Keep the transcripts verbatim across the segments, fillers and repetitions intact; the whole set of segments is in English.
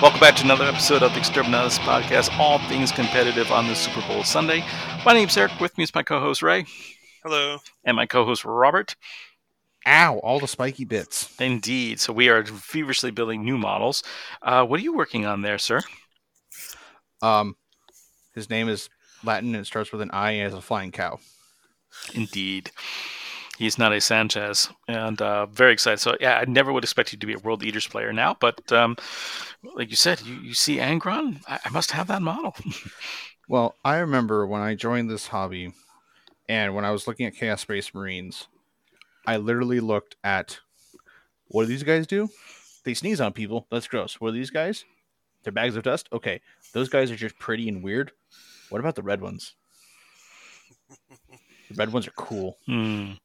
Welcome back to another episode of the Extreminals podcast, all things competitive on this Super Bowl Sunday. My name's Eric. With me is my co-host Ray. Hello. And my co-host Robert. Ow, all the spiky bits. Indeed. So we are feverishly building new models. Uh, what are you working on there, sir? Um, his name is Latin and it starts with an I and has a flying cow. Indeed. He's not a Sanchez, and uh, very excited. So, yeah, I never would expect you to be a World Eaters player now, but um, like you said, you, you see Angron, I, I must have that model. Well, I remember when I joined this hobby, and when I was looking at Chaos Space Marines, I literally looked at, what do these guys do? They sneeze on people. That's gross. What are these guys? They're bags of dust? Okay. Those guys are just pretty and weird. What about the red ones? The red ones are cool. Mm.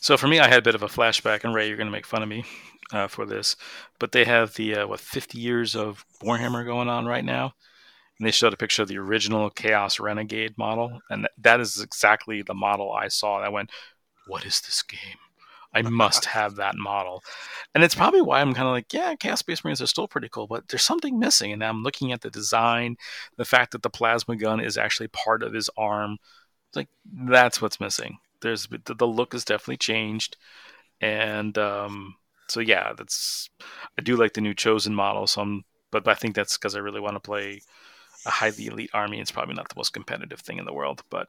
So for me, I had a bit of a flashback, and Ray, you're going to make fun of me uh, for this, but they have the, uh, what, fifty years of Warhammer going on right now, and they showed a picture of the original Chaos Renegade model, and th- that is exactly the model I saw, and I went, what is this game? I must have that model. And it's probably why I'm kind of like, yeah, Chaos Space Marines are still pretty cool, but there's something missing, and I'm looking at the design, the fact that the plasma gun is actually part of his arm. It's like, that's what's missing. There's the look has definitely changed, and um, so yeah, that's I do like the new Chosen model. So, I'm, but I think that's because I really want to play a highly elite army. It's probably not the most competitive thing in the world, but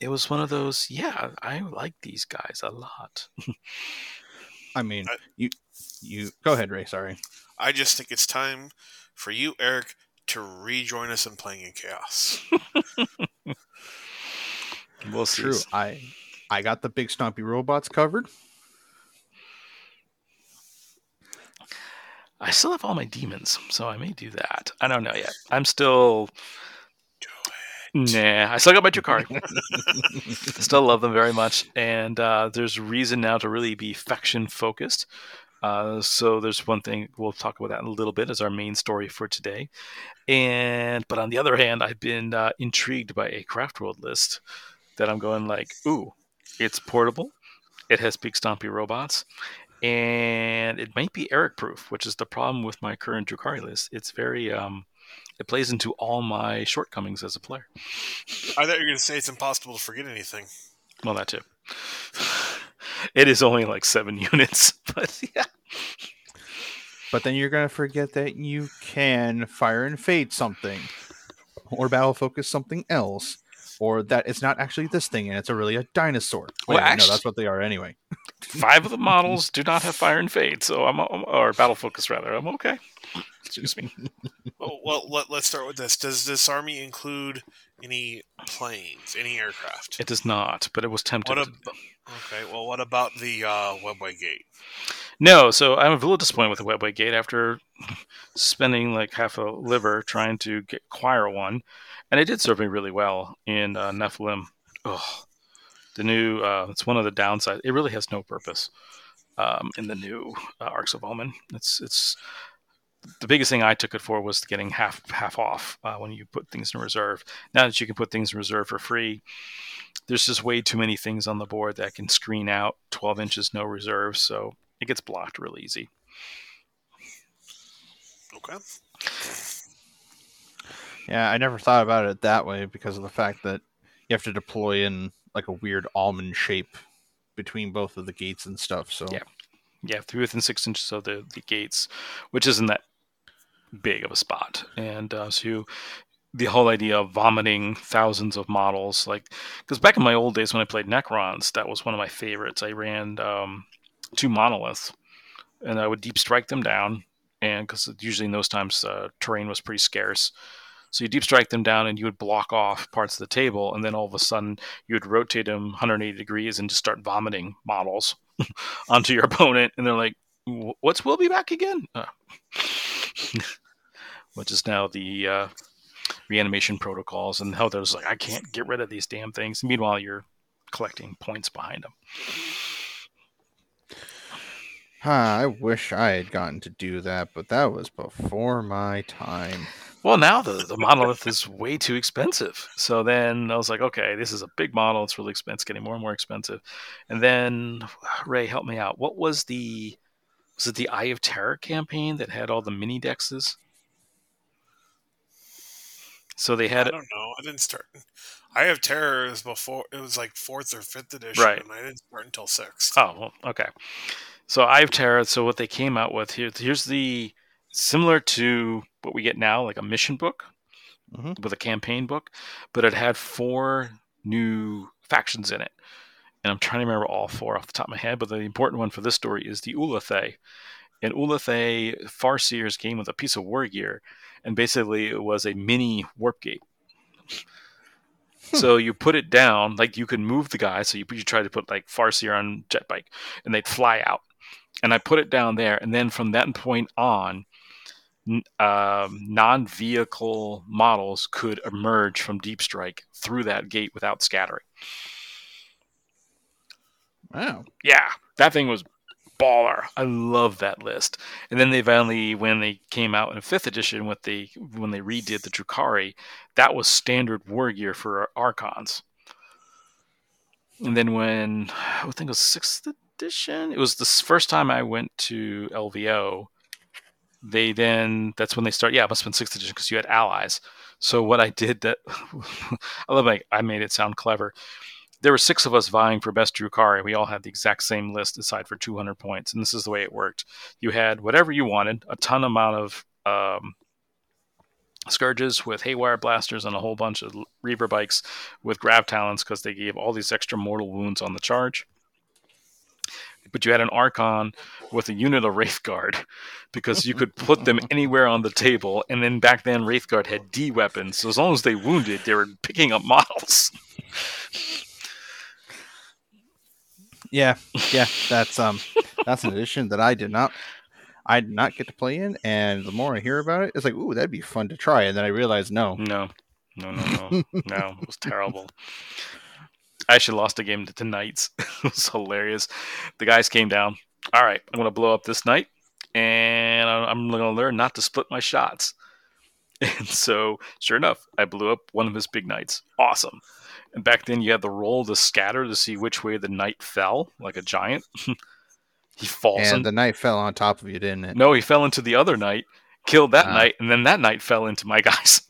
it was one of those. Yeah, I like these guys a lot. I mean, you you go ahead, Ray. Sorry, I just think it's time for you, Eric, to rejoin us in playing in Chaos. Well, true. I I got the big stompy robots covered. I still have all my demons, so I may do that. I don't know yet. I'm still... Do it. Nah, I still got my Drukhari. I still love them very much, and uh, there's reason now to really be faction-focused. Uh, so there's one thing, we'll talk about that in a little bit as our main story for today. And But on the other hand, I've been uh, intrigued by a Craft World list that I'm going like, ooh, it's portable, it has big stompy robots, and it might be Eric-proof, which is the problem with my current Drukhari list. It's very, um, it plays into all my shortcomings as a player. I thought you were going to say it's impossible to forget anything. Well, that too. It is only like seven units, but yeah. But then you're going to forget that you can fire and fade something, or battle focus something else. Or that it's not actually this thing, and it's a really a dinosaur. Wait, well, actually, no, that's what they are anyway. Five of the models do not have fire and fade, so I'm, I'm or battle focus rather. I'm okay. Excuse me. Well, well let, let's start with this. Does this army include any planes, any aircraft? It does not, but it was tempted. What ab- okay, well, what about the uh, Webway gate? No, so I'm a little disappointed with the Webway gate after spending like half a liver trying to get, acquire one. And it did serve me really well in uh, Nephilim. Oh, the new, uh, it's one of the downsides. It really has no purpose um, in the new uh, Arcs of Omen. It's it's the biggest thing I took it for was getting half half off uh, when you put things in reserve. Now that you can put things in reserve for free, there's just way too many things on the board that can screen out twelve inches, no reserve. So it gets blocked real easy. Okay. Yeah, I never thought about it that way because of the fact that you have to deploy in like a weird almond shape between both of the gates and stuff. So yeah, yeah, three within six inches of the, the gates, which isn't that big of a spot. And uh, so you, the whole idea of vomiting thousands of models, like because back in my old days when I played Necrons, that was one of my favorites. I ran um, two monoliths, and I would deep strike them down, and because usually in those times uh, terrain was pretty scarce. So you deep strike them down and you would block off parts of the table. And then all of a sudden you would rotate them one hundred eighty degrees and just start vomiting models onto your opponent. And they're like, what's we'll be back again? Oh. Which is now the uh, reanimation protocols and how there's like, I can't get rid of these damn things. Meanwhile, you're collecting points behind them. Huh, I wish I had gotten to do that, but that was before my time. Well, now the, the monolith is way too expensive. So then I was like, okay, this is a big model. It's really expensive, getting more and more expensive. And then, Ray, help me out. What was the Was it the Eye of Terror campaign that had all the mini dexes? So they had. I don't know. I didn't start. Eye of Terror is before. It was like fourth or fifth edition, right. And I didn't start until sixth. Oh, well, okay. So Eye of Terror. So what they came out with here, here's the similar to what we get now, like a mission book mm-hmm. with a campaign book, but it had four new factions in it. And I'm trying to remember all four off the top of my head, but the important one for this story is the Ulithae. And Ulithae Farseers came with a piece of war gear, and basically it was a mini warp gate. Hmm. So you put it down, like you could move the guy, so you, you try to put like Farseer on jet bike, and they'd fly out. And I put it down there, and then from that point on, um, non-vehicle models could emerge from Deep Strike through that gate without scattering. Wow. Yeah, that thing was baller. I love that list. And then they finally, when they came out in fifth edition with the when they redid the Drukhari, that was standard war gear for Archons. And then when I think it was sixth edition, it was the first time I went to L V O. They then that's when they started. Yeah, it must have been sixth edition because you had allies. So what I did that I love, like I made it sound clever. There were six of us vying for best Drukhari. We all had the exact same list aside for two hundred points. And this is the way it worked. You had whatever you wanted, a ton amount of um, Scourges with Haywire Blasters and a whole bunch of Reaver Bikes with Grav Talons because they gave all these extra mortal wounds on the charge. But you had an Archon with a unit of Wraithguard because you could put them anywhere on the table. And then back then, Wraithguard had D weapons. So as long as they wounded, they were picking up models. Yeah, yeah, that's um, that's an edition that I did not, I did not get to play in, and the more I hear about it, it's like, ooh, that'd be fun to try, and then I realized, no, no, no, no, no, no, it was terrible. I actually lost a game to the Knights. It was hilarious. The guys came down. All right, I'm gonna blow up this Knight, and I'm gonna learn not to split my shots. And so, sure enough, I blew up one of his big Knights. Awesome. And back then, you had the roll to scatter to see which way the Knight fell, like a giant. He falls. And in. The Knight fell on top of you, didn't it? No, he fell into the other Knight, killed that uh, Knight, and then that Knight fell into my guys.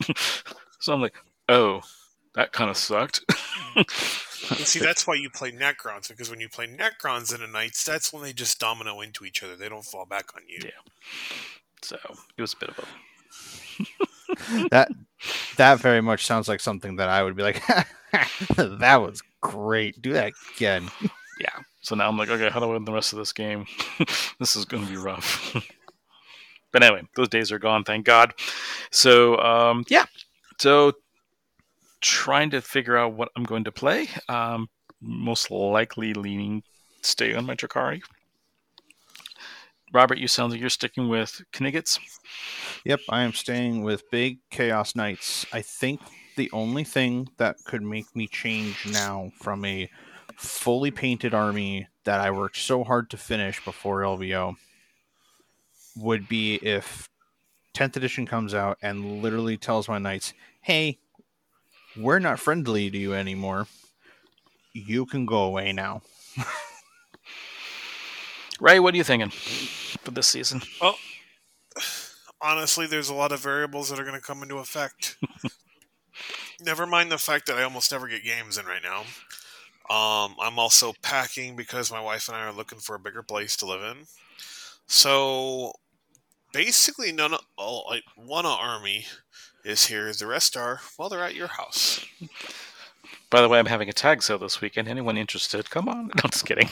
So I'm like, oh, that kind of sucked. See, that's why you play Necrons, because when you play Necrons into Knights, that's when they just domino into each other. They don't fall back on you. Yeah. So, it was a bit of a... that that very much sounds like something that I would be like, that was great. Do that again. Yeah. So now I'm like, okay, how do I win the rest of this game? This is going to be rough. But anyway, those days are gone, thank God. So um, yeah. So trying to figure out what I'm going to play. Um, most likely leaning stay on my Drukhari. Robert, you sound like you're sticking with Knights. Yep, I am staying with big Chaos Knights. I think the only thing that could make me change now from a fully painted army that I worked so hard to finish before L V O would be if tenth edition comes out and literally tells my Knights, hey, we're not friendly to you anymore. You can go away now. Ray, what are you thinking for this season? Well, honestly, there's a lot of variables that are going to come into effect. Never mind the fact that I almost never get games in right now. Um, I'm also packing because my wife and I are looking for a bigger place to live in. So, basically, none of, oh, like, one army is here. The rest are, well, they're at your house. By the way, I'm having a tag sale this weekend. Anyone interested? Come on. No, I'm just kidding.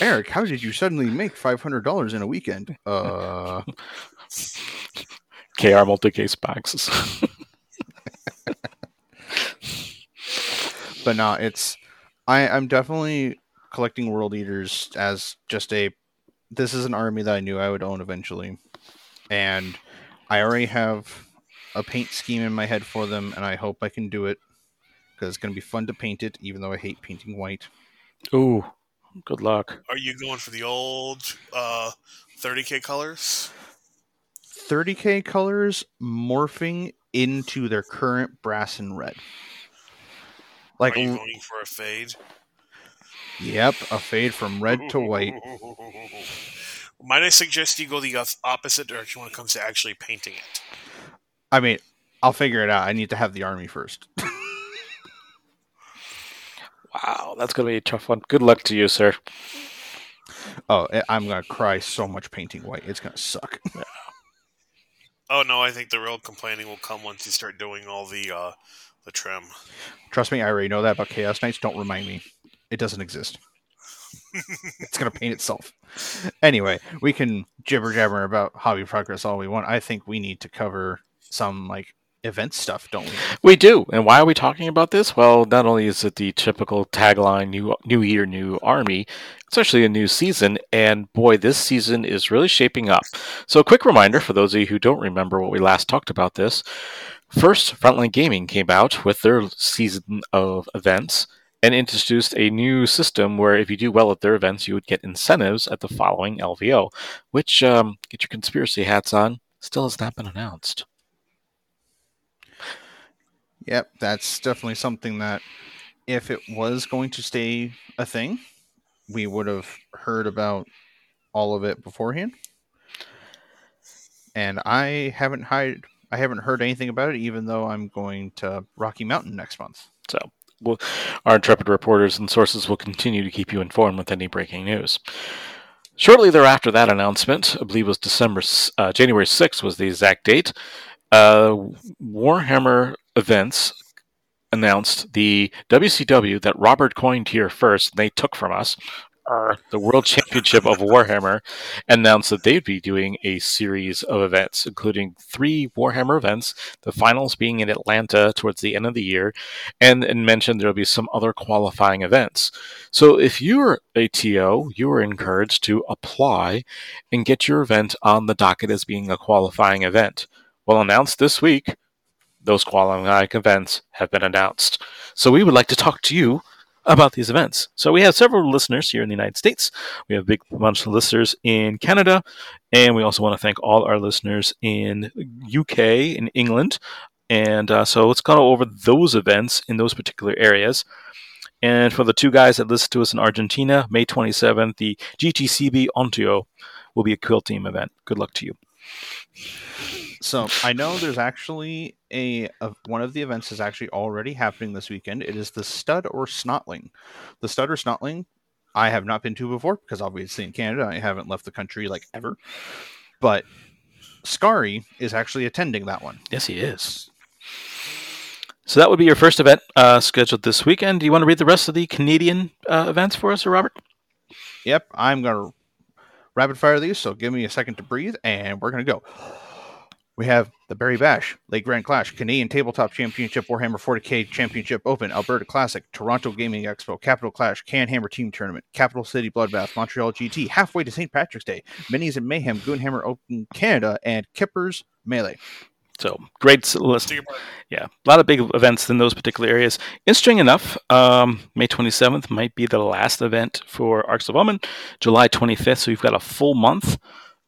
Eric, how did you suddenly make five hundred dollars in a weekend? Uh, K R multi-case boxes. But no, it's I, I'm definitely collecting World Eaters as just a this is an army that I knew I would own eventually. And I already have a paint scheme in my head for them, and I hope I can do it. Because it's going to be fun to paint it, even though I hate painting white. Ooh, good luck. Are you going for the old uh, thirty K colors? thirty K colors morphing into their current brass and red. Like, are you going for a fade? Yep, a fade from red to white. Might I suggest you go the opposite direction when it comes to actually painting it? I mean, I'll figure it out. I need to have the army first. Wow, that's going to be a tough one. Good luck to you, sir. Oh, I'm going to cry so much painting white. It's going to suck. Oh, no, I think the real complaining will come once you start doing all the uh, the trim. Trust me, I already know that about Chaos Knights. Don't remind me. It doesn't exist. It's going to paint itself. Anyway, we can jibber-jabber about hobby progress all we want. I think we need to cover some, like, event stuff, don't we? We do. And why are we talking about this? Well, not only is it the typical tagline, new, new year, new army, it's actually a new season, and boy, this season is really shaping up. So a quick reminder, for those of you who don't remember what we last talked about this, first, Frontline Gaming came out with their season of events, and introduced a new system where if you do well at their events, you would get incentives at the following L V O, which, um, get your conspiracy hats on, still has not been announced. Yep, that's definitely something that, if it was going to stay a thing, we would have heard about all of it beforehand. And I haven't hide, I haven't heard anything about it, even though I'm going to Rocky Mountain next month. So... We'll, our intrepid reporters and sources will continue to keep you informed with any breaking news. Shortly thereafter that announcement, I believe it was December, uh, January sixth was the exact date, uh, Warhammer Events announced the W C W that Robert coined here first, and they took from us, uh, the World Championship of Warhammer, announced that they'd be doing a series of events, including three Warhammer events, the finals being in Atlanta towards the end of the year, and, and mentioned there'll be some other qualifying events. So if you're a T O, you are encouraged to apply and get your event on the docket as being a qualifying event. Well, announced this week, those qualifying events have been announced. So we would like to talk to you about these events. So we have several listeners here in the United States. We have a big bunch of listeners in Canada, and we also want to thank all our listeners in U K and England. And uh, so let's go over those events in those particular areas. And for the two guys that listen to us in Argentina, May twenty-seventh, the G T C B Ontario will be a quill team event. Good luck to you. So I know there's actually a, a one of the events is actually already happening this weekend. It is the Stud or Snotling. The Stud or Snotling I have not been to before because obviously in Canada I haven't left the country like ever. But Scary is actually attending that one. Yes, he is. So that would be your first event uh, scheduled this weekend. Do you want to read the rest of the Canadian uh, events for us, Robert? Yep, I'm going to rapid fire these, so give me a second to breathe, and we're going to go. We have the Barry Bash, Lake Grand Clash, Canadian Tabletop Championship, Warhammer forty K Championship Open, Alberta Classic, Toronto Gaming Expo, Capital Clash, Canhammer Team Tournament, Capital City Bloodbath, Montreal G T, Halfway to Saint Patrick's Day, Minis and Mayhem, Goonhammer Open Canada, and Kippers Melee. So, great list. Yeah, a lot of big events in those particular areas. Interesting enough, um, May twenty-seventh might be the last event for Arcs of Omen, July twenty-fifth, so you've got a full month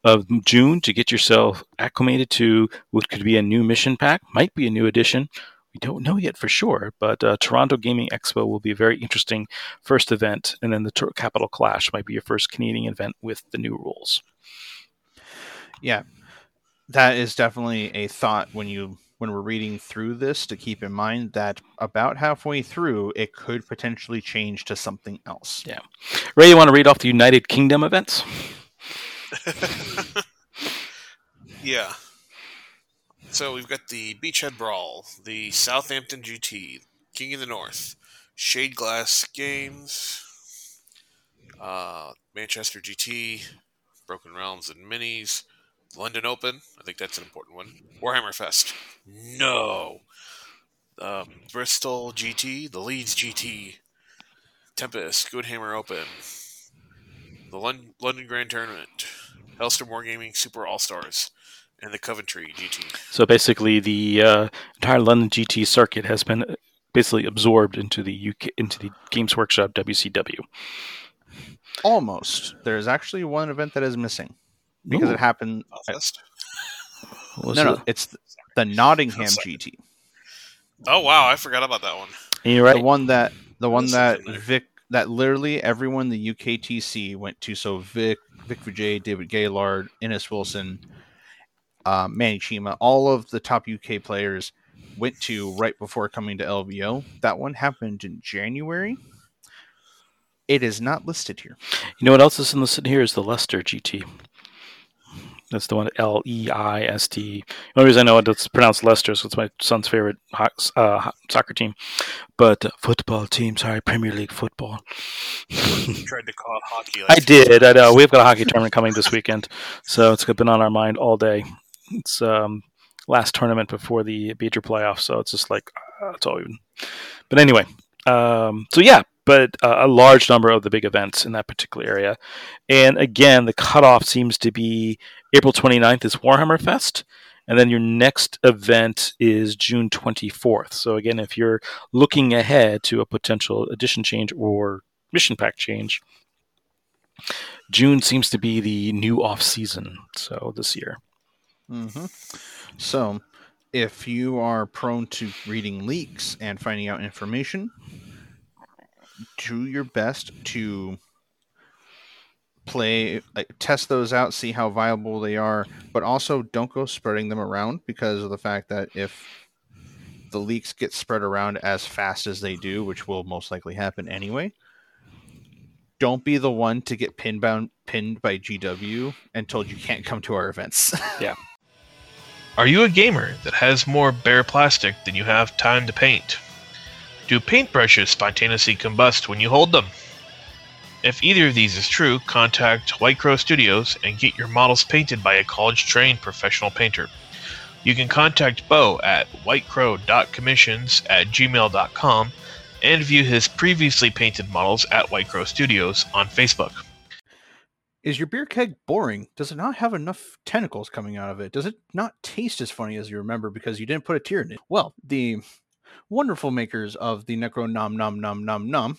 of June to get yourself acclimated to what could be a new mission pack, might be a new edition. We don't know yet for sure, but uh, Toronto Gaming Expo will be a very interesting first event, and then the Tur- Capital Clash might be your first Canadian event with the new rules. Yeah, that is definitely a thought when you when we're reading through this to keep in mind that about halfway through, it could potentially change to something else. Yeah. Ray, you want to read off the United Kingdom events? Yeah. So we've got the Beachhead Brawl, the Southampton G T, King of the North, Shade Glass Games, uh, Manchester G T, Broken Realms and Minis, London Open. I think that's an important one. Warhammer Fest. No. Uh, Bristol G T, the Leeds G T, Tempest, Goodhammer Open, the Lon- London Grand Tournament, Hellstorm Wargaming Super All-Stars, and the Coventry G T. So basically the uh, entire London G T circuit has been basically absorbed into the U K, into the Games Workshop W C W. Almost. There's actually one event that is missing because Ooh. It happened... At... No, no, it? It's the, the Nottingham G T. Oh, wow, I forgot about that one. And you're right. The one that, the one that Vic that literally everyone in the U K T C went to. So Vic, Vic Vijay, David Gaylard, Ennis Wilson, uh, Manny Chima, all of the top U K players went to right before coming to L V O. That one happened in January. It is not listed here. You know what else isn't listed here is the Leicester G T. That's the one, L E I S T. The only reason I know it's pronounced Leicester is it's my son's favorite uh, soccer team. But uh, football team, sorry, Premier League football. You tried to call it hockey. Like I did. I know. We've got a hockey tournament coming this weekend. So it's been on our mind all day. It's um last tournament before the major playoffs. So it's just like, uh, it's all even. But anyway, um, so yeah. But uh, a large number of the big events in that particular area. And again, the cutoff seems to be April twenty-ninth is Warhammer Fest. And then your next event is June twenty-fourth. So again, if you're looking ahead to a potential edition change or mission pack change, June seems to be the new off season. So this year. Mm-hmm. So if you are prone to reading leaks and finding out information, do your best to play, like, test those out, see how viable they are, but also don't go spreading them around because of the fact that if the leaks get spread around as fast as they do, which will most likely happen anyway, don't be the one to get pin bound, pinned by G W and told you can't come to our events. Yeah. Are you a gamer that has more bare plastic than you have time to paint? Do paintbrushes spontaneously combust when you hold them? If either of these is true, contact White Crow Studios and get your models painted by a college-trained professional painter. You can contact Bo at whitecrow dot commissions at gmail dot com and view his previously painted models at White Crow Studios on Facebook. Is your beer keg boring? Does it not have enough tentacles coming out of it? Does it not taste as funny as you remember because you didn't put a tear in it? Well, the wonderful makers of the Necro Nom Nom Nom Nom Nom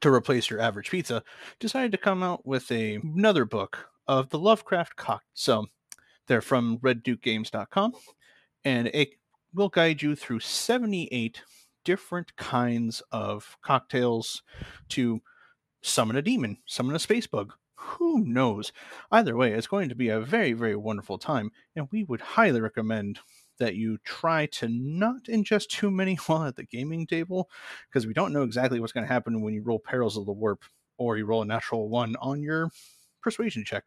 to replace your average pizza decided to come out with a, another book of the Lovecraft Cock. So they're from red duke games dot com and it will guide you through seventy-eight different kinds of cocktails to summon a demon, summon a space bug. Who knows? Either way, it's going to be a very, very wonderful time, and we would highly recommend that you try to not ingest too many while at the gaming table, because we don't know exactly what's going to happen when you roll Perils of the Warp or you roll a natural one on your persuasion check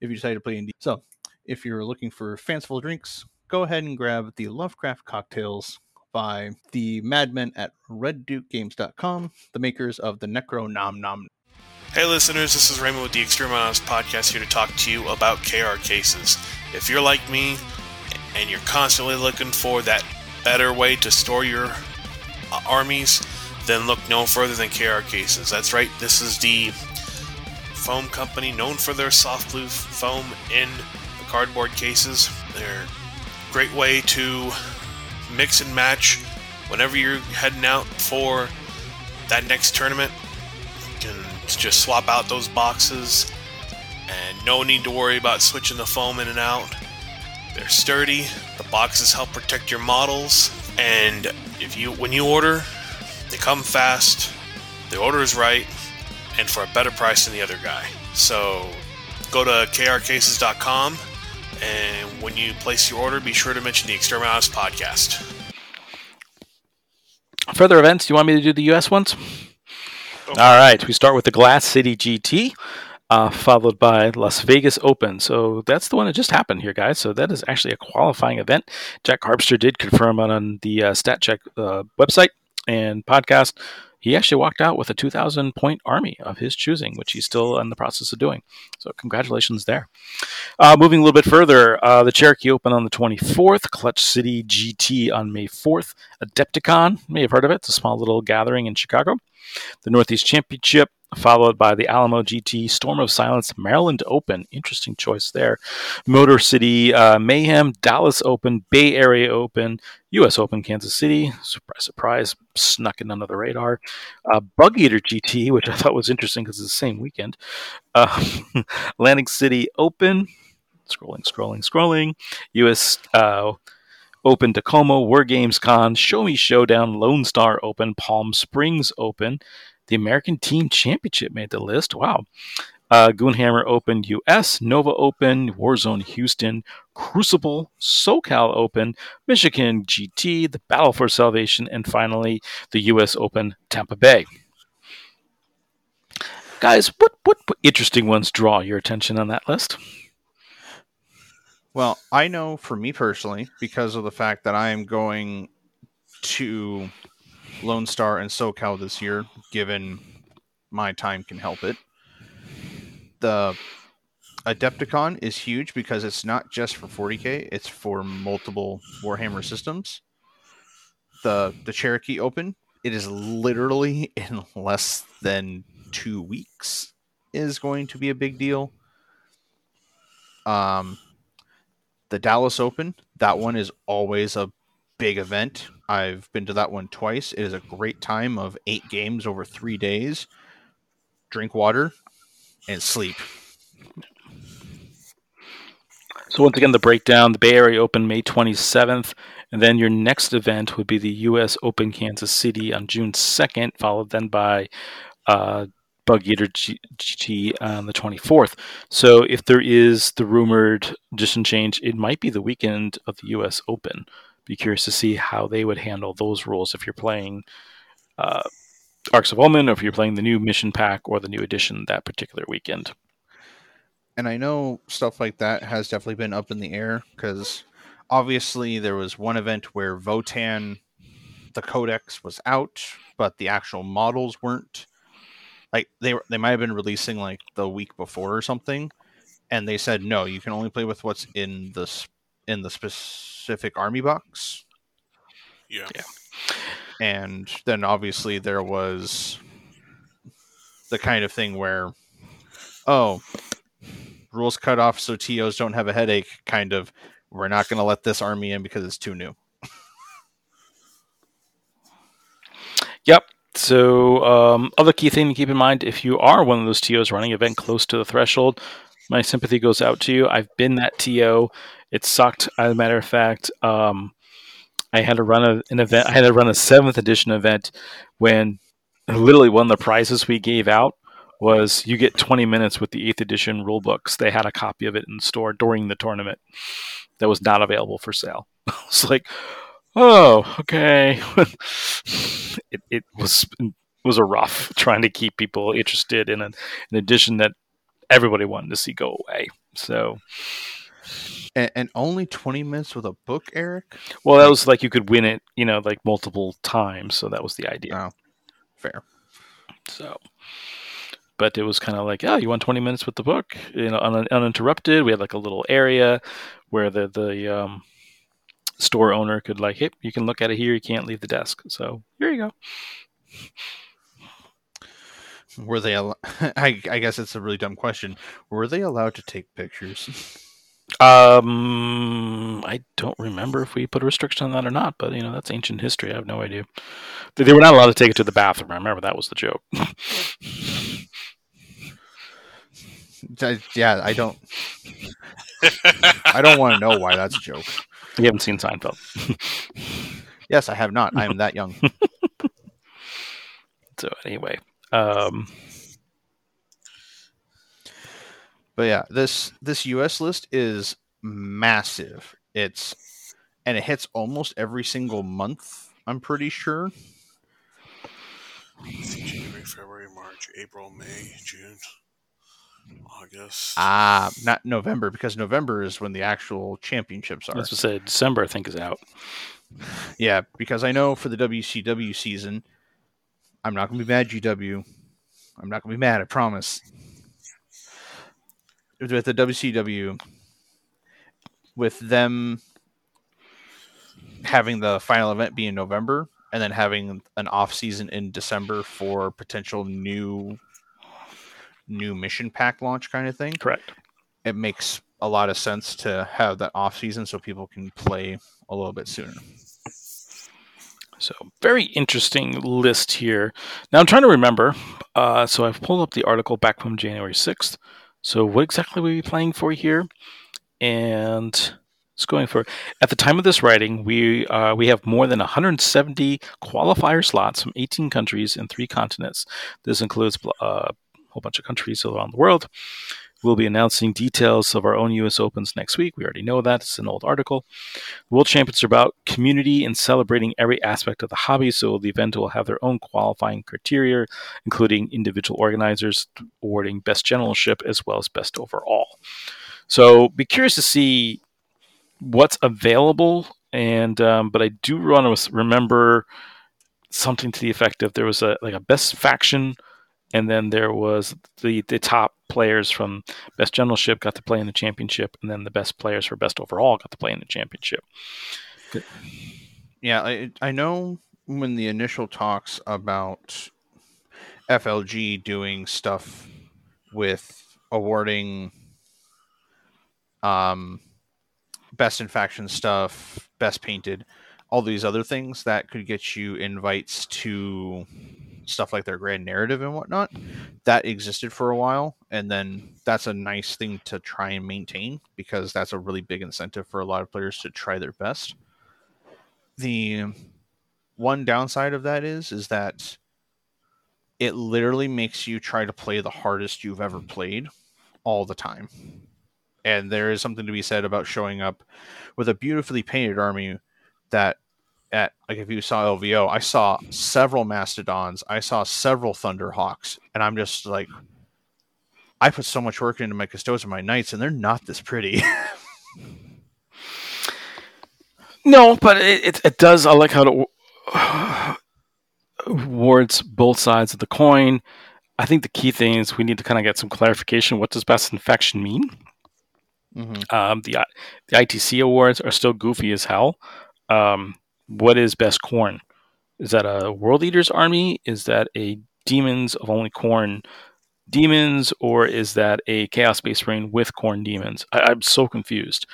if you decide to play indie. So if you're looking for fanciful drinks, go ahead and grab the Lovecraft Cocktails by the madmen at red duke games dot com, the makers of the Necro Nom Nom. Hey listeners, this is Raymond with the Extreminals podcast here to talk to you about K R cases. If you're like me, and you're constantly looking for that better way to store your uh, armies, then look no further than K R cases. That's right, this is the foam company known for their soft blue foam in the cardboard cases. They're a great way to mix and match whenever you're heading out for that next tournament. You can just swap out those boxes and no need to worry about switching the foam in and out. They're sturdy, the boxes help protect your models, and if you when you order, they come fast, the order is right, and for a better price than the other guy. So go to k r cases dot com, and when you place your order, be sure to mention the Exterminatus podcast. Further events, do you want me to do the U S ones? Okay. All right, we start with the Glass City G T. Uh, followed by Las Vegas Open. So that's the one that just happened here, guys. So that is actually a qualifying event. Jack Harpster did confirm on, on the uh, StatCheck uh, website and podcast. He actually walked out with a two thousand point army of his choosing, which he's still in the process of doing. So congratulations there. Uh, moving a little bit further, uh, the Cherokee Open on the twenty-fourth, Clutch City G T on May fourth, Adepticon, you may have heard of it. It's a small little gathering in Chicago. The Northeast Championship, followed by the Alamo G T Storm of Silence Maryland Open. Interesting choice there. Motor City uh, Mayhem, Dallas Open, Bay Area Open, U S Open Kansas City. Surprise, surprise. Snuck in under the radar. Uh, Bug Eater G T, which I thought was interesting because it's the same weekend. Uh, Atlantic City Open. Scrolling, scrolling, scrolling. U S Uh, Open Tacoma, War Games Con, Show Me Showdown, Lone Star Open, Palm Springs Open. The American Team Championship made the list. Wow. Uh, Goonhammer Open U S, Nova Open, Warzone Houston, Crucible, SoCal Open, Michigan G T, the Battle for Salvation, and finally the U S Open Tampa Bay. Guys, what, what, what interesting ones draw your attention on that list? Well, I know for me personally, because of the fact that I am going to Lone Star and SoCal this year, given my time can help it. The Adepticon is huge because it's not just for forty K, it's for multiple Warhammer systems. The the Cherokee Open, it is literally in less than two weeks, is going to be a big deal. Um, the Dallas Open, that one is always a big event. I've been to that one twice. It is a great time of eight games over three days. Drink water and sleep. So once again, the breakdown, the Bay Area Open, May twenty-seventh. And then your next event would be the U S Open Kansas City on June second, followed then by uh, Bug Eater G T on the twenty-fourth. So if there is the rumored edition change, it might be the weekend of the U S Open. Be curious to see how they would handle those rules if you're playing uh, Arcs of Omen, or if you're playing the new mission pack or the new edition that particular weekend. And I know stuff like that has definitely been up in the air, because obviously there was one event where Votan, the codex was out, but the actual models weren't. Like they were, they might have been releasing like the week before or something, and they said no, you can only play with what's in the sp- in the specific. Specific army box. Yeah. yeah. And then obviously there was the kind of thing where, oh, rules cut off so T Os don't have a headache, kind of, we're not going to let this army in because it's too new. Yep. So um, other key thing to keep in mind, if you are one of those T Os running an event close to the threshold, my sympathy goes out to you. I've been that T O. It sucked. As a matter of fact, um, I had to run a, an event. I had to run a seventh edition event when literally one of the prizes we gave out was you get twenty minutes with the eighth edition rule books. They had a copy of it in store during the tournament that was not available for sale. I was like, oh, okay. it, it was it was a rough trying to keep people interested in an, an edition that everybody wanted to see go away. So. And, and only twenty minutes with a book, Eric? Well, that was like you could win it, you know, like multiple times. So that was the idea. Oh, fair. So, but it was kind of like, oh, you want twenty minutes with the book, you know, un- uninterrupted. We had like a little area where the, the um, store owner could like, hey, you can look at it here. You can't leave the desk. So here you go. Were they, al- I, I guess it's a really dumb question. Were they allowed to take pictures? Um, I don't remember if we put a restriction on that or not, but you know, that's ancient history. I have no idea. They were not allowed to take it to the bathroom. I remember that was the joke. Yeah, I don't, I don't want to know why that's a joke. You haven't seen Seinfeld. Yes, I have not. I am that young. So anyway, um, But yeah, this this U S list is massive. It's and it hits almost every single month, I'm pretty sure. Let's see, January, February, March, April, May, June, August. Ah, not November, because November is when the actual championships are. That's what I said. December, I think, is out. Yeah, because I know for the W C W season, I'm not going to be mad, G W. I'm not going to be mad, I promise. With the W C W, with them having the final event be in November and then having an off season in December for potential new new mission pack launch kind of thing. Correct. It makes a lot of sense to have that off season so people can play a little bit sooner. So very interesting list here. Now I'm trying to remember. Uh, so I've pulled up the article back from January sixth. So what exactly were we playing for here? And It's going for, at the time of this writing, we uh, we have more than one hundred seventy qualifier slots from eighteen countries and three continents. This includes uh, a whole bunch of countries around the world. We'll be announcing details of our own U S Opens next week. We already know that. It's an old article. The World Champions are about community and celebrating every aspect of the hobby, so the event will have their own qualifying criteria, including individual organizers awarding best generalship as well as best overall. So be curious to see what's available, and um, but I do want to remember something to the effect of there was a like a best faction, and then there was the the top players from best generalship got to play in the championship, and then the best players for best overall got to play in the championship. Good. Yeah, I, I know when the initial talks about F L G doing stuff with awarding um. best in faction stuff, best painted, all these other things that could get you invites to stuff like their grand narrative and whatnot. That existed for a while, and then that's a nice thing to try and maintain because that's a really big incentive for a lot of players to try their best. The one downside of that is, is that it literally makes you try to play the hardest you've ever played all the time. And there is something to be said about showing up with a beautifully painted army that, at like if you saw L V O, I saw several Mastodons, I saw several Thunderhawks, and I'm just like, I put so much work into my Custodes and my Knights, and they're not this pretty. No, but it, it, it does, I like how it uh, awards both sides of the coin. I think the key thing is we need to kind of get some clarification. What does best in faction mean? Mm-hmm. Um, the the I T C awards are still goofy as hell. Um, what is best corn? Is that a World Eaters army? Is that a Demons of only corn demons? Or is that a Chaos Space Marine with corn demons? I, I'm so confused.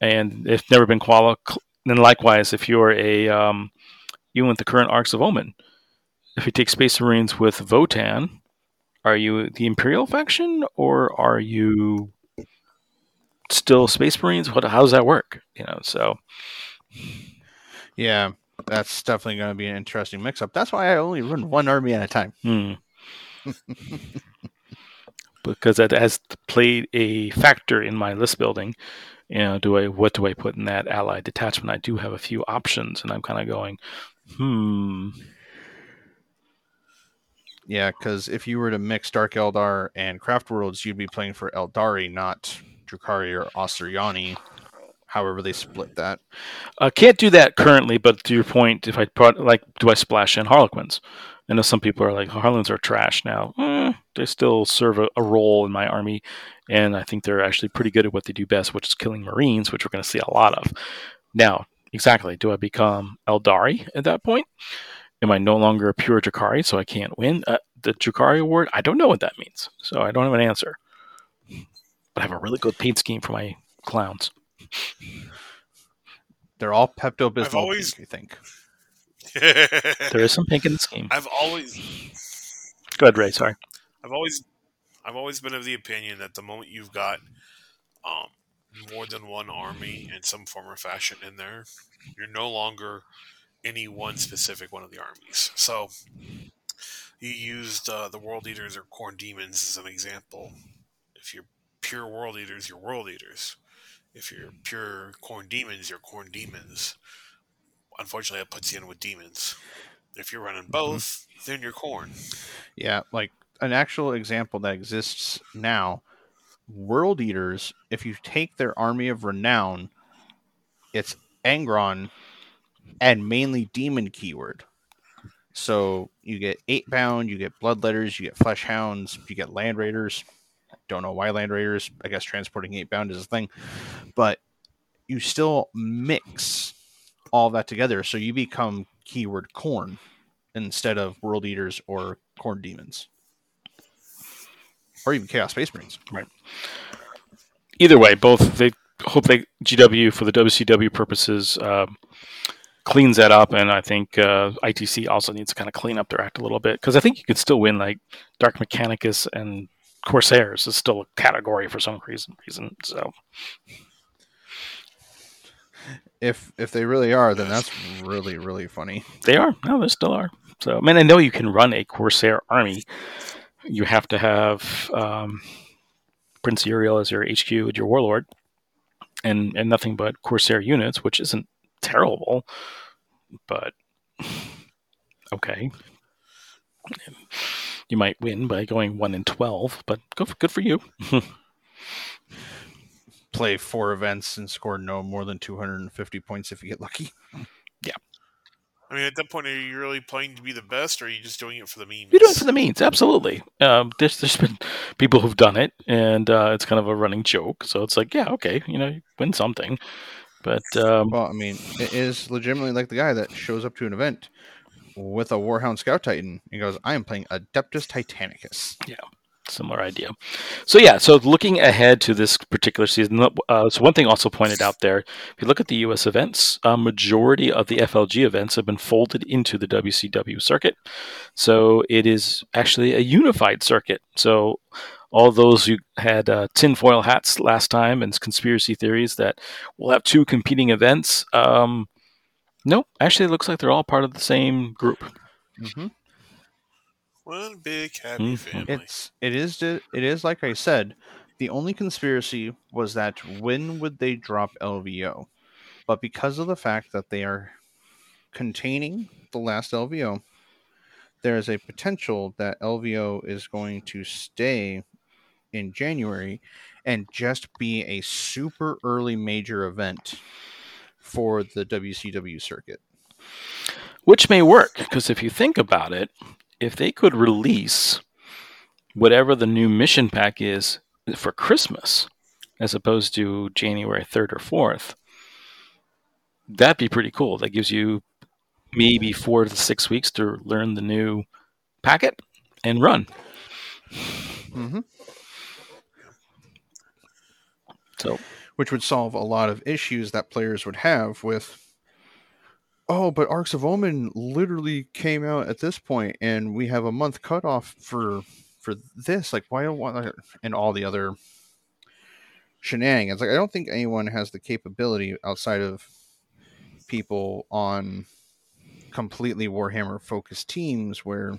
And it's never been qualified. And likewise, if you're a um, you want the current Arcs of Omen, if you take Space Marines with Votan, are you the Imperial faction or are you still Space Marines? What? How does that work? You know, so yeah, that's definitely going to be an interesting mix-up. That's why I only run one army at a time, hmm. because that has played a factor in my list building. You know, do I what do I put in that allied detachment? I do have a few options, and I'm kind of going, hmm. Yeah, because if you were to mix Dark Eldar and Craft Worlds, you'd be playing for Eldari, not Drukhari or Osiriani, however they split that. I uh, can't do that currently, but to your point, if I brought, like, do I splash in Harlequins? I know some people are like, Harlequins are trash now. Eh, they still serve a, a role in my army, and I think they're actually pretty good at what they do best, which is killing Marines, which we're going to see a lot of. Now, exactly, do I become Eldari at that point? Am I no longer a pure Drukhari, so I can't win uh, the Drukhari award? I don't know what that means, so I don't have an answer. I have a really good paint scheme for my clowns. They're all Pepto Bismol. Always... I think there is some pink in the scheme. I've always. Go ahead, Ray. Sorry. I've always, I've always been of the opinion that the moment you've got um, more than one army in some form or fashion in there, you're no longer any one specific one of the armies. So you used uh, the World Eaters or Corn Demons as an example. If you're pure World Eaters, you're World Eaters. If you're pure Corn Demons, you're Corn Demons. Unfortunately, that puts you in with Demons. If you're running both, mm-hmm. then you're Corn. Yeah, like an actual example that exists now, World Eaters, if you take their army of renown, it's Angron and mainly Demon keyword. So you get eight bound, you get blood letters, you get flesh hounds, you get land raiders. Don't know why land raiders. I guess transporting eight bound is a thing, but you still mix all that together, so you become keyword corn instead of World Eaters or Corn Demons, or even Chaos Space Marines. Right. Either way, both they hope they G W for the W C W purposes uh, cleans that up, and I think uh, I T C also needs to kind of clean up their act a little bit because I think you can still win like Dark Mechanicus and Corsairs is still a category for some reason. reason so, If if they really are, then that's really, really funny. They are. No, they still are. So, I mean, I know you can run a Corsair army. You have to have um, Prince Uriel as your H Q and your Warlord, and, and nothing but Corsair units, which isn't terrible, but okay. You might win by going one and twelve, but good for you. Play four events and score no more than two hundred fifty points if you get lucky. Yeah. I mean, at that point, are you really playing to be the best, or are you just doing it for the memes? You're doing it for the memes, absolutely. Um, there's, there's been people who've done it, and uh, it's kind of a running joke. So it's like, yeah, okay, you know, you win something. But um, well, I mean, it is legitimately like the guy that shows up to an event with a Warhound Scout Titan and goes, I am playing Adeptus Titanicus. Yeah. Similar idea. So yeah, so looking ahead to this particular season, uh, so one thing also pointed out there, if you look at the U S events, a majority of the F L G events have been folded into the W C W circuit. So it is actually a unified circuit. So all those who had uh, tinfoil hats last time and conspiracy theories that we'll have two competing events, um, no, actually it looks like they're all part of the same group. Mm-hmm. One big happy family. It's, it is, it is like I said, the only conspiracy was that when would they drop L V O? But because of the fact that they are containing the last L V O, there is a potential that L V O is going to stay in January and just be a super early major event for the W C W circuit. Which may work, because if you think about it, if they could release whatever the new mission pack is for Christmas, as opposed to January third or fourth, that'd be pretty cool. That gives you maybe four to six weeks to learn the new packet and run. Mm-hmm. So, which would solve a lot of issues that players would have with, oh, but Arcs of Omen literally came out at this point, and we have a month cutoff for for this. Like, why don't want and all the other shenanigans? Like, I don't think anyone has the capability outside of people on completely Warhammer focused teams where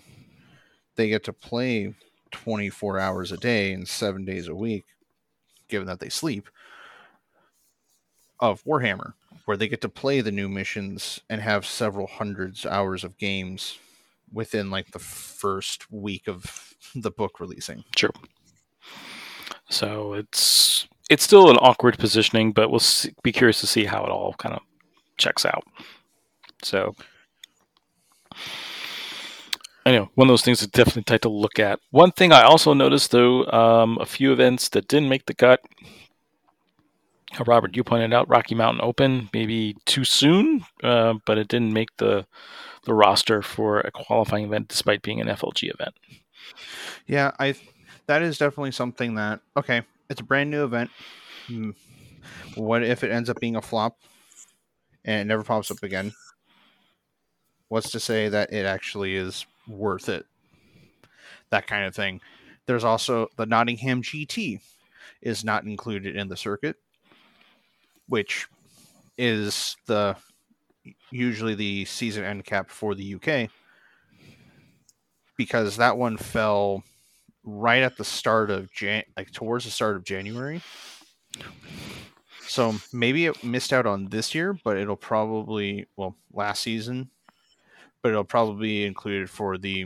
they get to play twenty-four hours a day and seven days a week, given that they sleep, of Warhammer, where they get to play the new missions and have several hundreds hours of games within like the first week of the book releasing. Sure. So it's it's still an awkward positioning, but we'll see, be curious to see how it all kind of checks out. So I know one of those things is definitely tight to look at. One thing I also noticed though, um, a few events that didn't make the cut. Robert, you pointed out Rocky Mountain Open maybe too soon, uh, but it didn't make the the roster for a qualifying event, despite being an F L G event. Yeah, I that is definitely something that, okay, it's a brand new event. Hmm. What if it ends up being a flop and it never pops up again? What's to say that it actually is worth it? That kind of thing. There's also the Nottingham G T is not included in the circuit, which is the usually the season end cap for the U K, because that one fell right at the start of Jan, like towards the start of January. So maybe it missed out on this year, but it'll probably, well, last season, but it'll probably be included for the,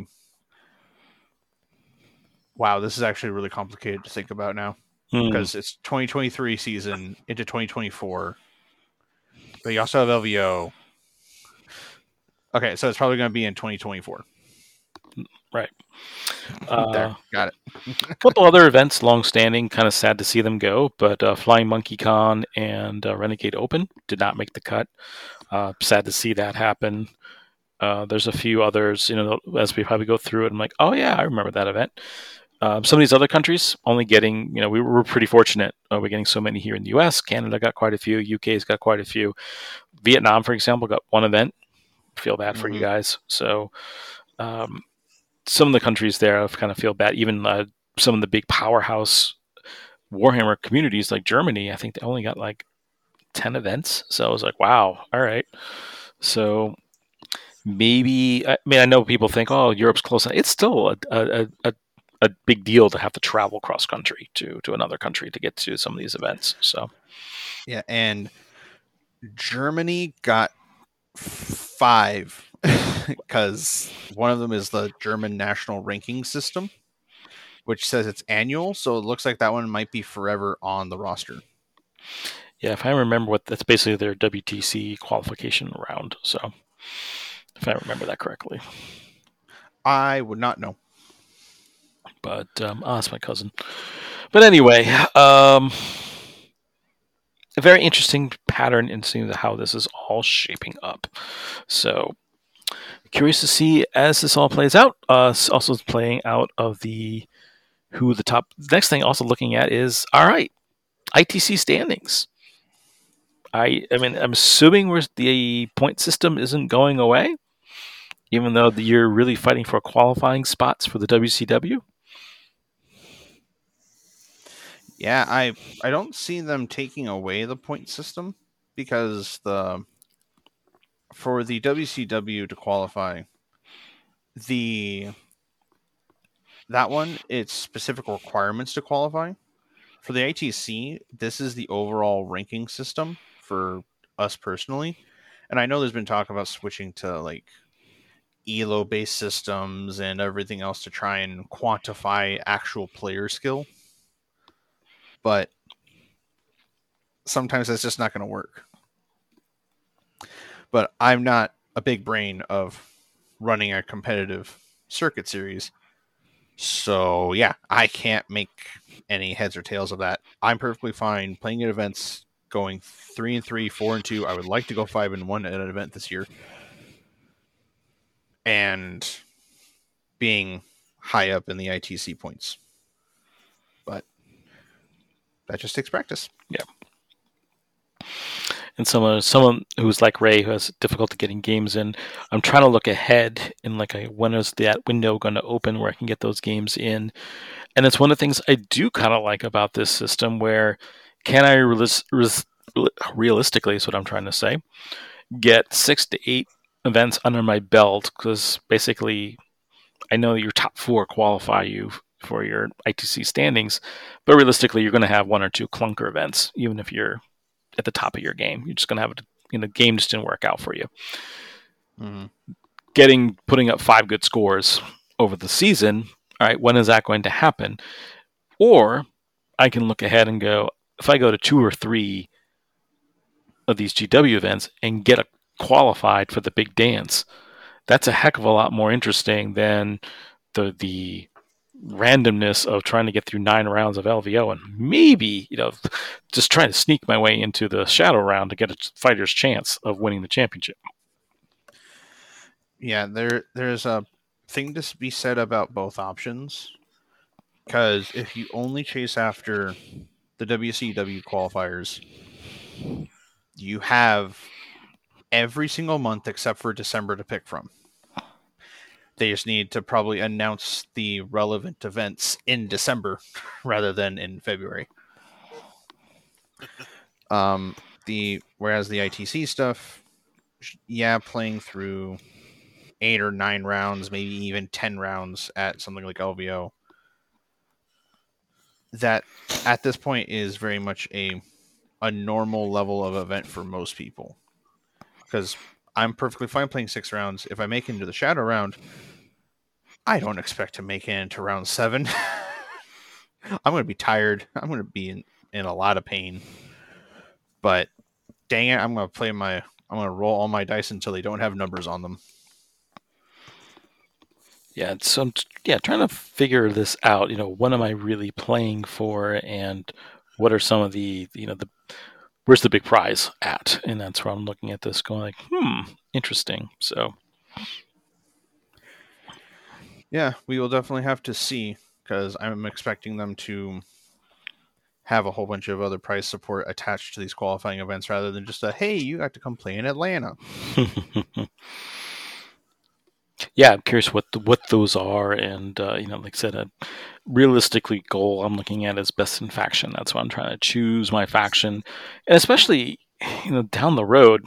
wow, this is actually really complicated to think about now. Because it's twenty twenty-three season into twenty twenty-four. But you also have L V O. Okay, so it's probably going to be in twenty twenty-four. Right. Uh, there, got it. A couple other events, long-standing, kind of sad to see them go, but uh, Flying Monkey Con and uh, Renegade Open did not make the cut. Uh, sad to see that happen. Uh, there's a few others, you know, as we probably go through it, I'm like, oh yeah, I remember that event. Uh, some of these other countries only getting, you know, we were pretty fortunate. Uh, we're getting so many here in the U S. Canada got quite a few. U K's got quite a few. Vietnam, for example, got one event. Feel bad for mm-hmm. you guys. So um, some of the countries there, I kind of feel bad. Even uh, some of the big powerhouse Warhammer communities like Germany, I think they only got like ten events. So I was like, wow, all right. So maybe, I mean, I know people think, oh, Europe's close. It's still a a, a a big deal to have to travel cross country to to another country to get to some of these events. So yeah, and Germany got five because one of them is the German national ranking system, which says it's annual. So it looks like that one might be forever on the roster. Yeah, if I remember, what that's basically their W T C qualification round. So if I remember that correctly, I would not know. But um, oh, that's my cousin. But anyway, um, a very interesting pattern in seeing how this is all shaping up. So curious to see as this all plays out. Uh, also playing out of the who the top. The next thing also looking at is, all right, I T C standings. I I mean, I'm assuming we're, the point system isn't going away, even though you're really fighting for qualifying spots for the W C W. Yeah, I I don't see them taking away the point system, because the for the W C W to qualify, the that one, it's specific requirements to qualify. For the I T C, this is the overall ranking system for us personally. And I know there's been talk about switching to like E L O-based systems and everything else to try and quantify actual player skill. But sometimes that's just not going to work. But I'm not a big brain of running a competitive circuit series. So yeah, I can't make any heads or tails of that. I'm perfectly fine playing at events, going three and three, four and two. I would like to go five and one at an event this year. And being high up in the I T C points. But that just takes practice. Yeah. And someone, someone who's like Ray, who has difficulty getting games in, I'm trying to look ahead and like, a, when is that window going to open where I can get those games in? And it's one of the things I do kind of like about this system, where can I realis- realis- realistically, is what I'm trying to say, get six to eight events under my belt? Because basically, I know your top four qualify you for your I T C standings, but realistically, you're going to have one or two clunker events, even if you're at the top of your game. You're just going to have a, you know, game just didn't work out for you. Mm-hmm. Getting, putting up five good scores over the season. All right, when is that going to happen? Or I can look ahead and go, if I go to two or three of these G W events and get a, qualified for the big dance, that's a heck of a lot more interesting than the, the randomness of trying to get through nine rounds of L V O and maybe, you know, just trying to sneak my way into the shadow round to get a fighter's chance of winning the championship. Yeah, there there's a thing to be said about both options, because if you only chase after the W C W qualifiers, you have every single month except for December to pick from. They just need to probably announce the relevant events in December rather than in February. Um, the whereas the I T C stuff, yeah, playing through eight or nine rounds, maybe even ten rounds at something like L V O, that at this point is very much a a normal level of event for most people. Because I'm perfectly fine playing six rounds. If I make it into the shadow round, I don't expect to make it into round seven. I'm going to be tired. I'm going to be in, in a lot of pain. But dang it, I'm going to play my, I'm going to roll all my dice until they don't have numbers on them. Yeah, so I'm yeah, trying to figure this out. You know, what am I really playing for, and what are some of the, you know, the where's the big prize at? And that's where I'm looking at this going like, hmm, interesting. So yeah, we will definitely have to see, because I'm expecting them to have a whole bunch of other prize support attached to these qualifying events rather than just a, hey, you got to come play in Atlanta. Yeah, I'm curious what the, what those are. And, uh, you know, like I said, a realistically goal I'm looking at is best in faction. That's what I'm trying to choose my faction. And especially you know, down the road,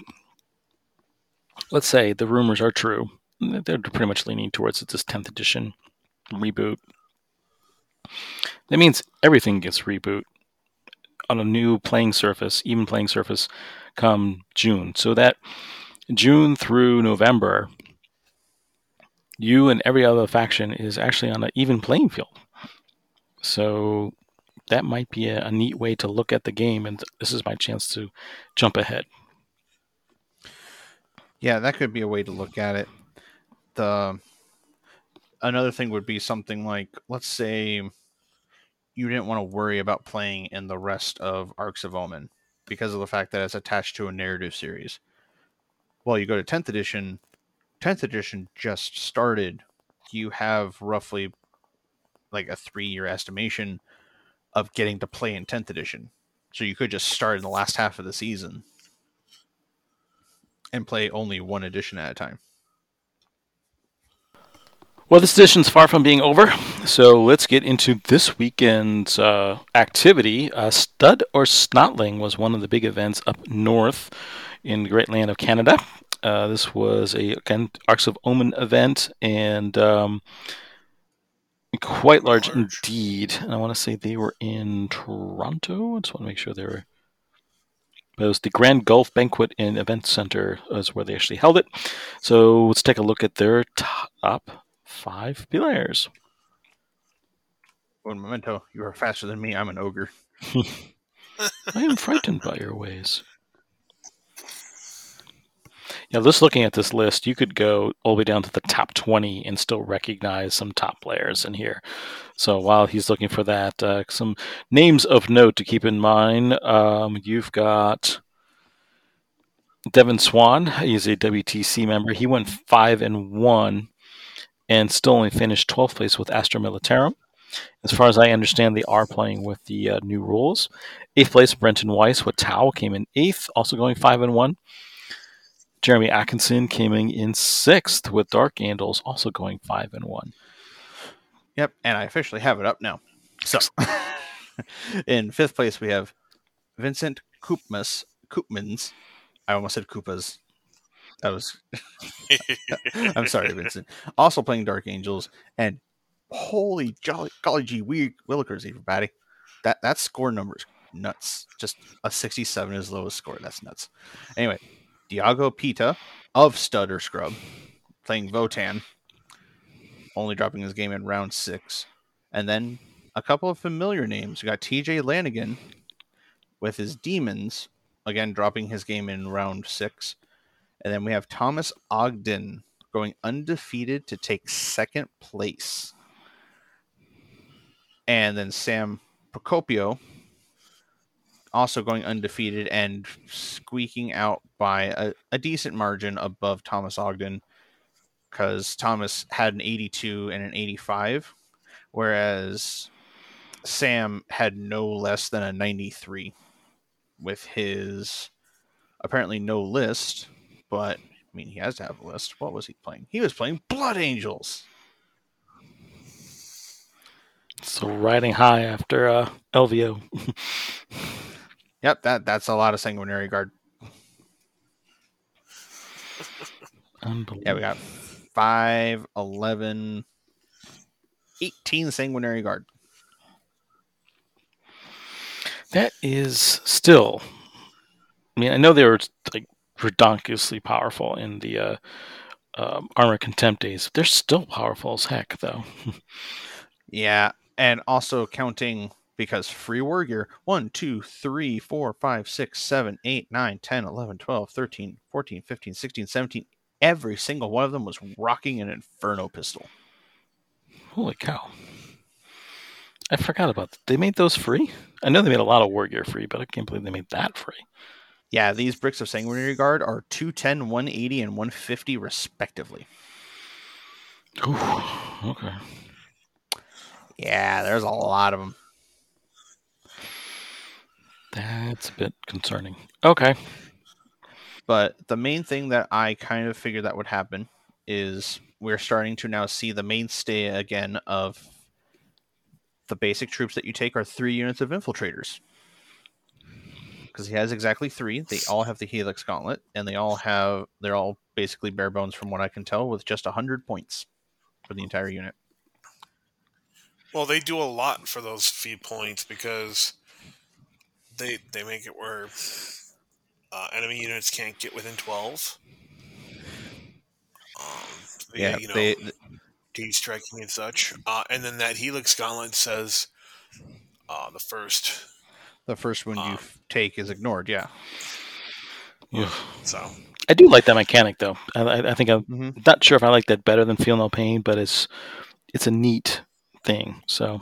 let's say the rumors are true. They're pretty much leaning towards this tenth edition reboot. That means everything gets reboot on a new playing surface, even playing surface, come June. So that June through November, you and every other faction is actually on an even playing field. So that might be a, a neat way to look at the game, and this is my chance to jump ahead. Yeah, that could be a way to look at it. The another thing would be something like, let's say you didn't want to worry about playing in the rest of Arcs of Omen because of the fact that it's attached to a narrative series. Well, you go to tenth edition, tenth edition just started. You have roughly like a three-year estimation of getting to play in tenth edition. So you could just start in the last half of the season and play only one edition at a time. Well, this edition's far from being over, so let's get into this weekend's uh, activity. Uh, Stud or Snotling was one of the big events up north in the great land of Canada. Uh, this was a again, Arcs of Omen event, and um, quite large, large indeed. And I want to say they were in Toronto. I just want to make sure they were... But it was the Grand Gulf Banquet and Event Center is where they actually held it. So let's take a look at their top five players. One momento, you are faster than me. I'm an ogre. I am frightened by your ways. Now, just looking at this list, you could go all the way down to the top twenty and still recognize some top players in here. So while he's looking for that, uh, some names of note to keep in mind. Um, you've got Devin Swan. He's a W T C member. He went five and one, and still only finished twelfth place with Astra Militarum. As far as I understand, they are playing with the uh, new rules. Eighth place, Brenton Weiss with Tau came in eighth, also going five and one. Jeremy Atkinson came in in sixth with Dark Angels, also going five and one. Yep, and I officially have it up now. So, in fifth place we have Vincent Koopmas, Koopmans. I almost said Koopas. That was. I'm sorry, Vincent. Also playing Dark Angels, and holy jolly golly gee willikers, everybody. That that score number is nuts. Just a sixty-seven is the lowest score. That's nuts. Anyway. Diago Pita of Stud or Scrub playing Votan, only dropping his game in round six. And then a couple of familiar names. We got T J Lanigan with his Demons, again dropping his game in round six. And then we have Thomas Ogden going undefeated to take second place. And then Sam Procopio also going undefeated and squeaking out by a, a decent margin above Thomas Ogden, because Thomas had an eighty-two and an eighty-five, whereas Sam had no less than a ninety-three with his apparently no list, but I mean, he has to have a list. What was he playing? He was playing Blood Angels. So riding high after uh, L V O. Yep, that, that's a lot of Sanguinary Guard. Yeah, we got five, eleven, eighteen Sanguinary Guard. That is still... I mean, I know they were like ridiculously powerful in the uh, um, Armor Contempt days. They're still powerful as heck, though. Yeah, and also counting... Because Free War Gear, one, two, three, four, five, six, seven, eight, nine, ten, eleven, twelve, thirteen, fourteen, fifteen, sixteen, seventeen, every single one of them was rocking an Inferno pistol. Holy cow. I forgot about that. They made those free? I know they made a lot of War Gear free, but I can't believe they made that free. Yeah, these bricks of Sanguinary Guard are two ten, one eighty, and one fifty respectively. Ooh, okay. Yeah, there's a lot of them. That's a bit concerning. Okay. But the main thing that I kind of figured that would happen is we're starting to now see the mainstay again of the basic troops that you take are three units of infiltrators. because he has exactly three. They all have the Helix Gauntlet, and they all have they're all basically bare bones from what I can tell, with just a hundred points for the entire unit. Well, they do a lot for those few points because they they make it where uh, enemy units can't get within twelve. Um, they, yeah, you know, they, they... de-striking and such, uh, and then that Helix Gauntlet says uh, the first. The first one you um, take is ignored, yeah. Yeah. So I do like that mechanic, though. I, I think I'm mm-hmm. not sure if I like that better than Feel No Pain, but it's it's a neat thing. So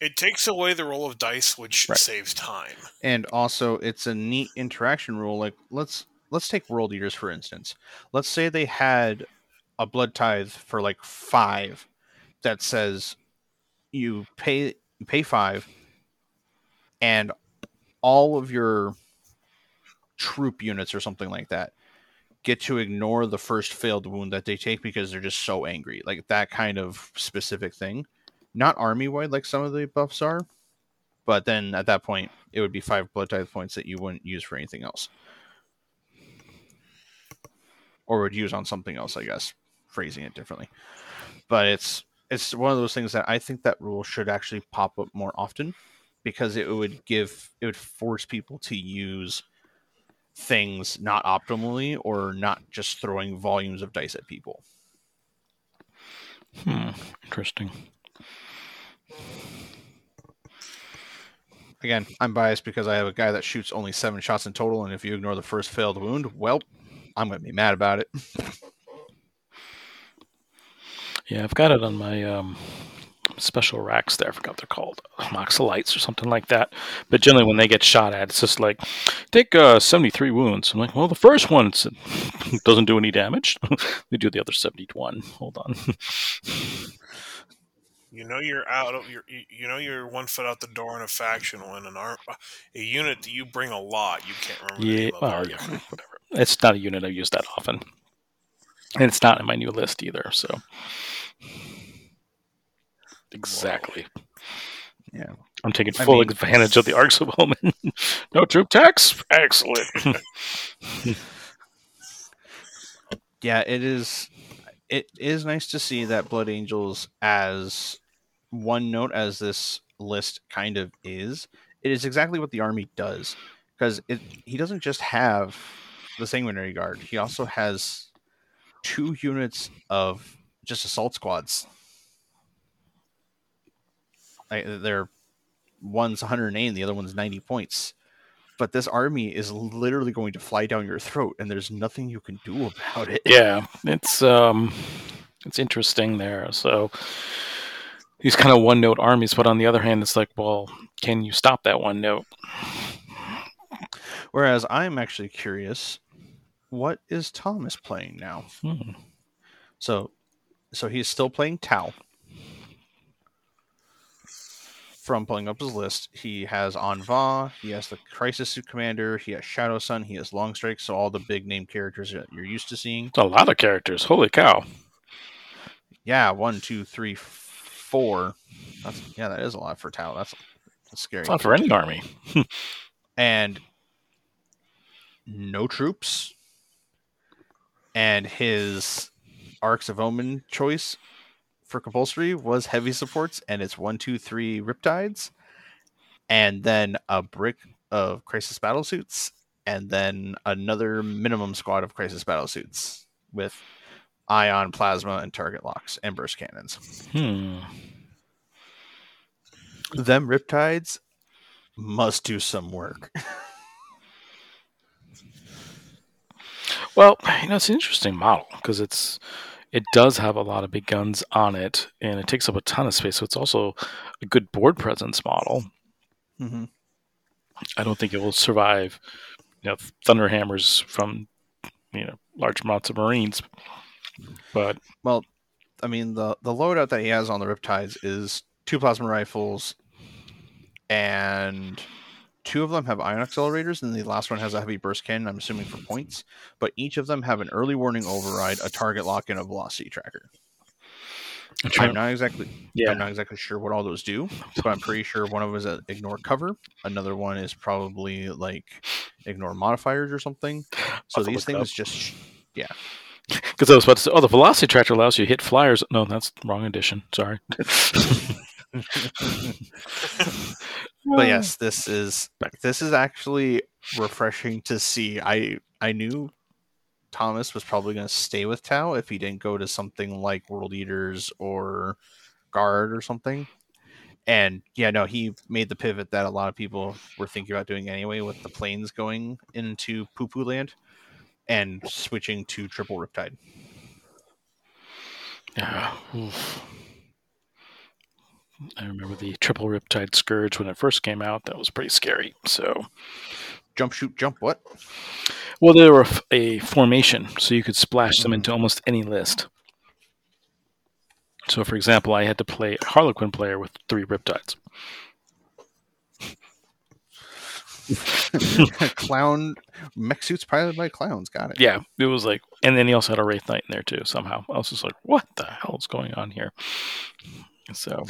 it takes away the roll of dice, which right. saves time, and also it's a neat interaction rule. Like let's let's take World Eaters for instance. Let's say they had a blood tithe for like five that says you pay you pay five. And all of your troop units or something like that get to ignore the first failed wound that they take because they're just so angry. Like that kind of specific thing. Not army-wide like some of the buffs are, but then at that point, it would be five blood tithe points that you wouldn't use for anything else. Or would use on something else, I guess. Phrasing it differently. But it's it's one of those things that I think that rule should actually pop up more often. Because it would give, it would force people to use things not optimally or not just throwing volumes of dice at people. Hmm, interesting. Again, I'm biased because I have a guy that shoots only seven shots in total, and if you ignore the first failed wound, well, I'm going to be mad about it. Yeah, I've got it on my um... special racks there. I forgot what they're called. Moxalites or something like that. But generally when they get shot at, it's just like, take uh, seventy-three wounds. I'm like, well, the first one doesn't do any damage. They do the other seventy-one. Hold on. You know you're out of your. You know you're one foot out the door in a faction when an arm, a unit that you bring a lot. You can't remember. Yeah, the name well, of it. Yeah. Whatever. It's not a unit I use that often, and it's not in my new list either. So. Exactly. Yeah, I'm taking full I mean, advantage of the Arcs of Omen. No troop tax? Excellent. Yeah, it is. It is nice to see that Blood Angels, as one note as this list kind of is, it is exactly what the army does, because it he doesn't just have the Sanguinary Guard. He also has two units of just assault squads. I, they're one's one hundred eight and the other one's ninety points, but this army is literally going to fly down your throat, and there's nothing you can do about it. Yeah, it's um, it's interesting there. So these kind of one note armies, but on the other hand, it's like, well, can you stop that one note? Whereas I'm actually curious, what is Thomas playing now? Hmm. So, so he's still playing Tau. From pulling up his list, he has Anva, he has the Crisis Commander, he has Shadow Sun, he has Longstrike, so all the big name characters that you're used to seeing. It's a lot of characters. Holy cow. Yeah, one, two, three, four. That's, yeah, that is a lot for Tau. That's, that's scary. It's not for any army. And no troops. And his Arcs of Omen choice for compulsory was heavy supports, and it's one, two, three Riptides, and then a brick of Crisis Battlesuits, and then another minimum squad of Crisis Battlesuits with ion plasma and target locks and burst cannons. Hmm. Them Riptides must do some work. Well, you know, it's an interesting model because it's. It does have a lot of big guns on it, and it takes up a ton of space, so it's also a good board presence model. Mm-hmm. I don't think it will survive, you know, Thunderhammers from, you know, large amounts of Marines. But well, I mean, the, the loadout that he has on the Riptides is two plasma rifles, and two of them have ion accelerators, and the last one has a heavy burst cannon, I'm assuming for points. But each of them have an early warning override, a target lock, and a velocity tracker. I'm, trying, I'm not exactly. Yeah. I'm not exactly sure what all those do, but I'm pretty sure one of them is a ignore cover. Another one is probably like ignore modifiers or something. So these things up. just yeah. Because I was about to say, oh, the velocity tracker allows you to hit flyers. No, that's wrong edition. Sorry. But yes, this is this is actually refreshing to see. I I knew Thomas was probably going to stay with Tau if he didn't go to something like World Eaters or Guard or something. And yeah, no, he made the pivot that a lot of people were thinking about doing anyway, with the planes going into Poo Poo Land and switching to triple Riptide. Yeah. Oof. I remember the triple Riptide Scourge when it first came out. That was pretty scary. So, jump, shoot, jump, what? Well, they were a formation, so you could splash them into almost any list. So, for example, I had to play a Harlequin player with three Riptides. Clown mech suits piloted by clowns. Got it. Yeah, it was like, and then he also had a Wraith Knight in there too. Somehow, I was just like, "What the hell is going on here?" So,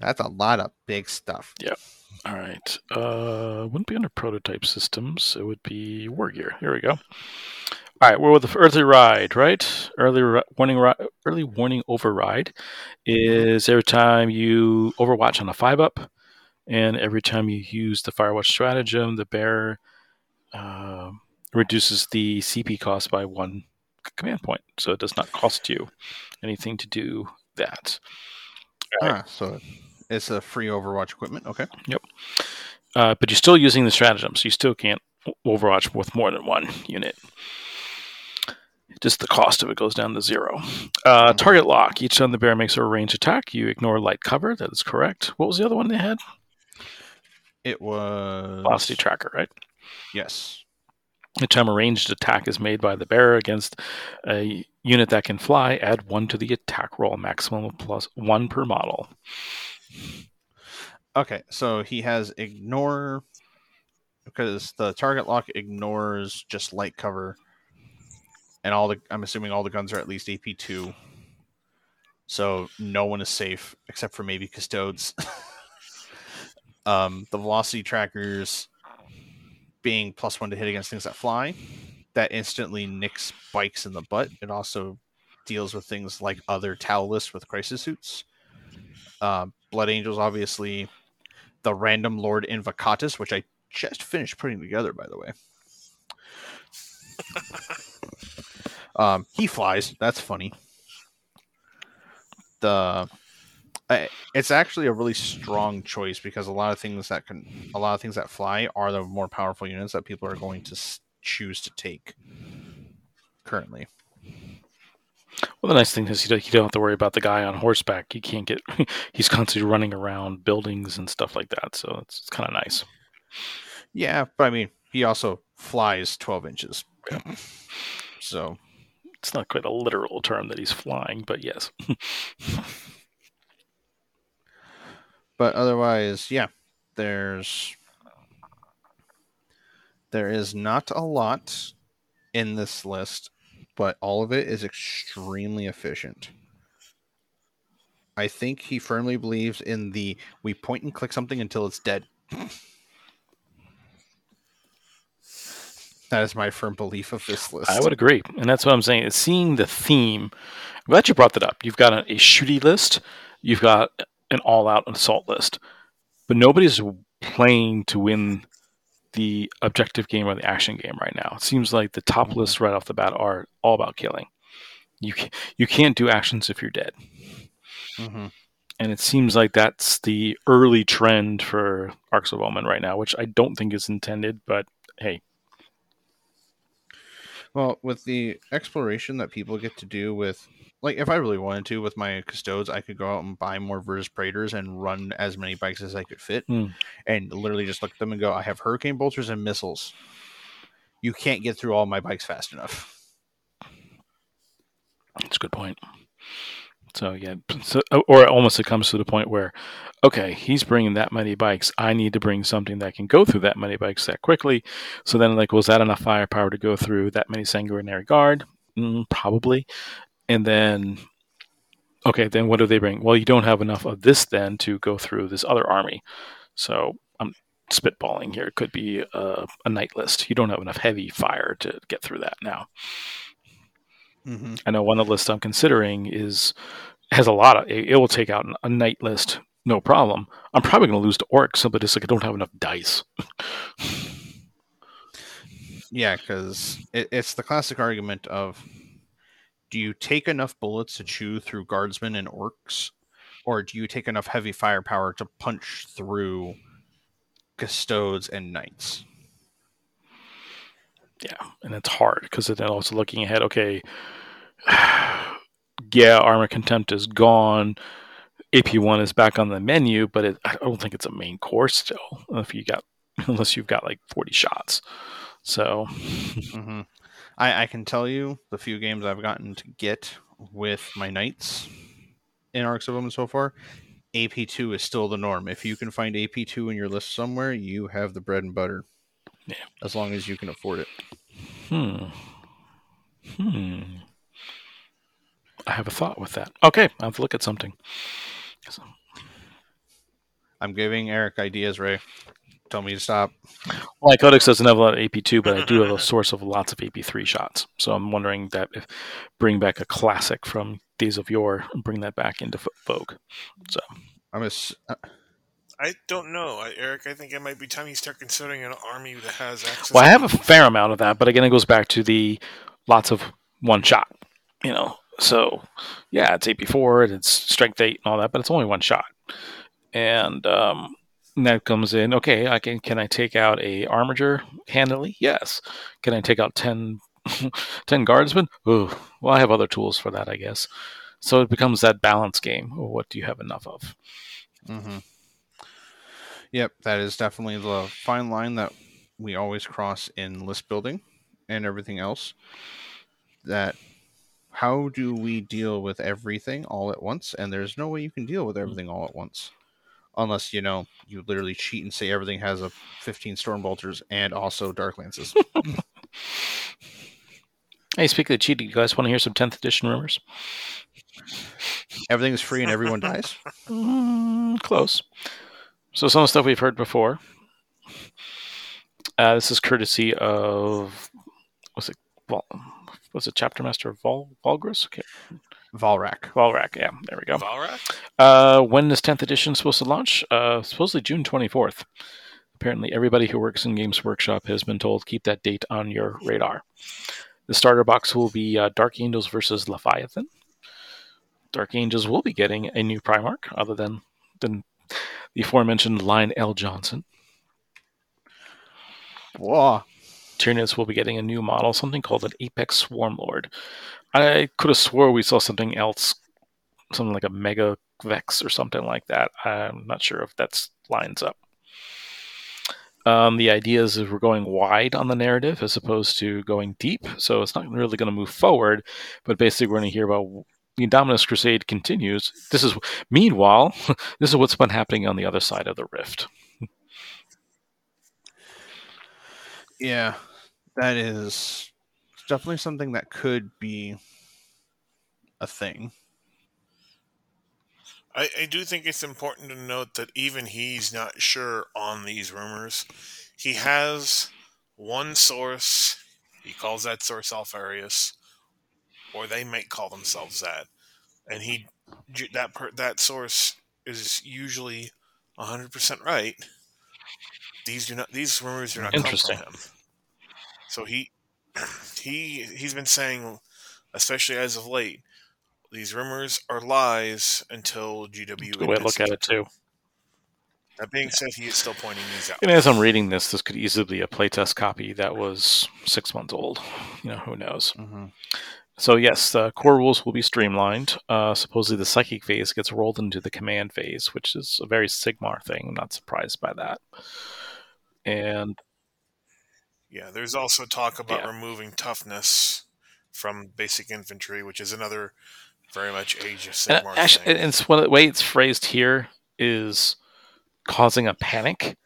that's a lot of big stuff. Yeah. All right. Uh, wouldn't be under prototype systems. It would be war gear. Here we go. All right. We're with early ride, right? Early ri- warning. Ri- early warning override is every time you Overwatch on a five up. And every time you use the Firewatch stratagem, the bearer uh, reduces the C P cost by one command point. So it does not cost you anything to do that. Ah, right. So it's a free Overwatch equipment. Okay. Yep. Uh, but you're still using the stratagem, so you still can't Overwatch with more than one unit. Just the cost of it goes down to zero. Uh, target lock. Each time the bearer makes a ranged attack, you ignore light cover. That is correct. What was the other one they had? It was... velocity tracker, right? Yes. Each time a ranged attack is made by the bearer against a unit that can fly, add one to the attack roll, maximum of plus one per model. Okay, so he has ignore, because the target lock ignores just light cover, and all the I'm assuming all the guns are at least A P two, so no one is safe except for maybe Custodes. Um, the velocity trackers being plus one to hit against things that fly, that instantly nicks bikes in the butt. It also deals with things like other Tau lists with crisis suits. Uh, Blood Angels, obviously. The Random Lord Invocatus, which I just finished putting together, by the way. um, he flies. That's funny. The... I, it's actually a really strong choice, because a lot of things that can, a lot of things that fly are the more powerful units that people are going to s- choose to take currently. Well, the nice thing is you don't, you don't have to worry about the guy on horseback. You can't get, he's constantly running around buildings and stuff like that. So it's, it's kind of nice. Yeah. But I mean, he also flies twelve inches. Yeah. So it's not quite a literal term that he's flying, but yes. But otherwise, yeah, there's there is not a lot in this list, but all of it is extremely efficient. I think he firmly believes in the we point and click something until it's dead. That is my firm belief of this list. I would agree. And that's what I'm saying. It's seeing the theme. I'm glad you brought that up. You've got a, a shooty list. You've got an all-out assault list. But nobody's playing to win the objective game or the action game right now. It seems like the top lists right off the bat are all about killing. You can't, you can't do actions if you're dead. Mm-hmm. And it seems like that's the early trend for Arcs of Omen right now, which I don't think is intended, but hey. Well, with the exploration that people get to do with, like, if I really wanted to with my Custodes, I could go out and buy more Virtus Praetors and run as many bikes as I could fit. Mm. And literally just look at them and go, I have Hurricane Bolters and missiles. You can't get through all my bikes fast enough. That's a good point. So, yeah. So, or almost it comes to the point where, okay, he's bringing that many bikes. I need to bring something that can go through that many bikes that quickly. So then, like, was that enough firepower to go through that many Sanguinary Guard? Mm, probably. And then Okay, then what do they bring? Well, you don't have enough of this then to go through this other army. So I'm spitballing here. It could be a, a knight list. You don't have enough heavy fire to get through that now. Mm-hmm. I know one of the lists I'm considering is has a lot of... It, it will take out a knight list, no problem. I'm probably going to lose to orcs simply just like I don't have enough dice. Yeah, because it, it's the classic argument of... Do you take enough bullets to chew through guardsmen and orcs, or do you take enough heavy firepower to punch through custodes and knights? Yeah, and it's hard because then also looking ahead, okay, yeah, Armor Contempt is gone. A P one is back on the menu, but it, I don't think it's a main course still. If you got, unless you've got like forty shots, so. Mm-hmm. I, I can tell you the few games I've gotten to get with my Knights in Arcs of Omen so far, A P two is still the norm. If you can find A P two in your list somewhere, you have the bread and butter. Yeah. As long as you can afford it. Hmm. Hmm. I have a thought with that. Okay, I'll have to look at something. So. I'm giving Eric ideas, Ray. Tell me to stop. Well, my codex doesn't have a lot of A P two, but I do have a source of lots of A P three shots. So I'm wondering that if bring back a classic from days of yore and bring that back into vogue. So I'm a, uh, I don't know, I, Eric. I think it might be time you start considering an army that has access. Well, I have a fair amount of that, but again, it goes back to the lots of one shot. You know, so yeah, it's A P four and it's strength eight and all that, but it's only one shot, and um. And that comes in, okay, I can can I take out a armiger handily? Yes. Can I take out ten, ten guardsmen? Ooh, well, I have other tools for that, I guess. So it becomes that balance game. What do you have enough of? Mm-hmm. Yep, that is definitely the fine line that we always cross in list building and everything else. That how do we deal with everything all at once? And there's no way you can deal with everything all at once. Unless, you know, you literally cheat and say everything has a fifteen Stormbolters and also Dark Lances. Hey, speaking of cheating, you guys want to hear some tenth edition rumors? Everything is free and everyone dies? Mm, close. So some of the stuff we've heard before. Uh, this is courtesy of... Was it Vol- was it Chapter Master Vol- Volgris? Okay. Valrak. Valrak, yeah. There we go. Valrak? Uh, when is tenth edition supposed to launch? Uh, supposedly June twenty-fourth. Apparently everybody who works in Games Workshop has been told keep that date on your radar. The starter box will be uh, Dark Angels versus Leviathan. Dark Angels will be getting a new Primarch, other than, than the aforementioned Lionel Johnson. Whoa. Tyranids will be getting a new model, something called an Apex Swarmlord. I could have swore we saw something else, something like a Mega Vex or something like that. I'm not sure if that lines up. Um, the idea is we're going wide on the narrative as opposed to going deep, so it's not really going to move forward, but basically we're going to hear about the Indominus Crusade continues. This is meanwhile, this is what's been happening on the other side of the rift. Yeah, that is definitely something that could be a thing. I, I do think it's important to note that even he's not sure on these rumors. He has one source. He calls that source Alfarius, or they might call themselves that. And he that per, that source is usually one hundred percent right. These do not; these rumors do not come from him. So he, he, he's been saying, especially as of late, these rumors are lies until G W. The way I look at it too. That being yeah. said, he is still pointing these out. And as I'm reading this, this could easily be a playtest copy that was six months old. You know, who knows? Mm-hmm. So yes, the uh, core rules will be streamlined. Uh, supposedly the psychic phase gets rolled into the command phase, which is a very Sigmar thing. I'm not surprised by that. And yeah, there's also talk about yeah. removing toughness from basic infantry, which is another very much Age of Sigmar and actually, thing. And so the way it's phrased here is causing a panic.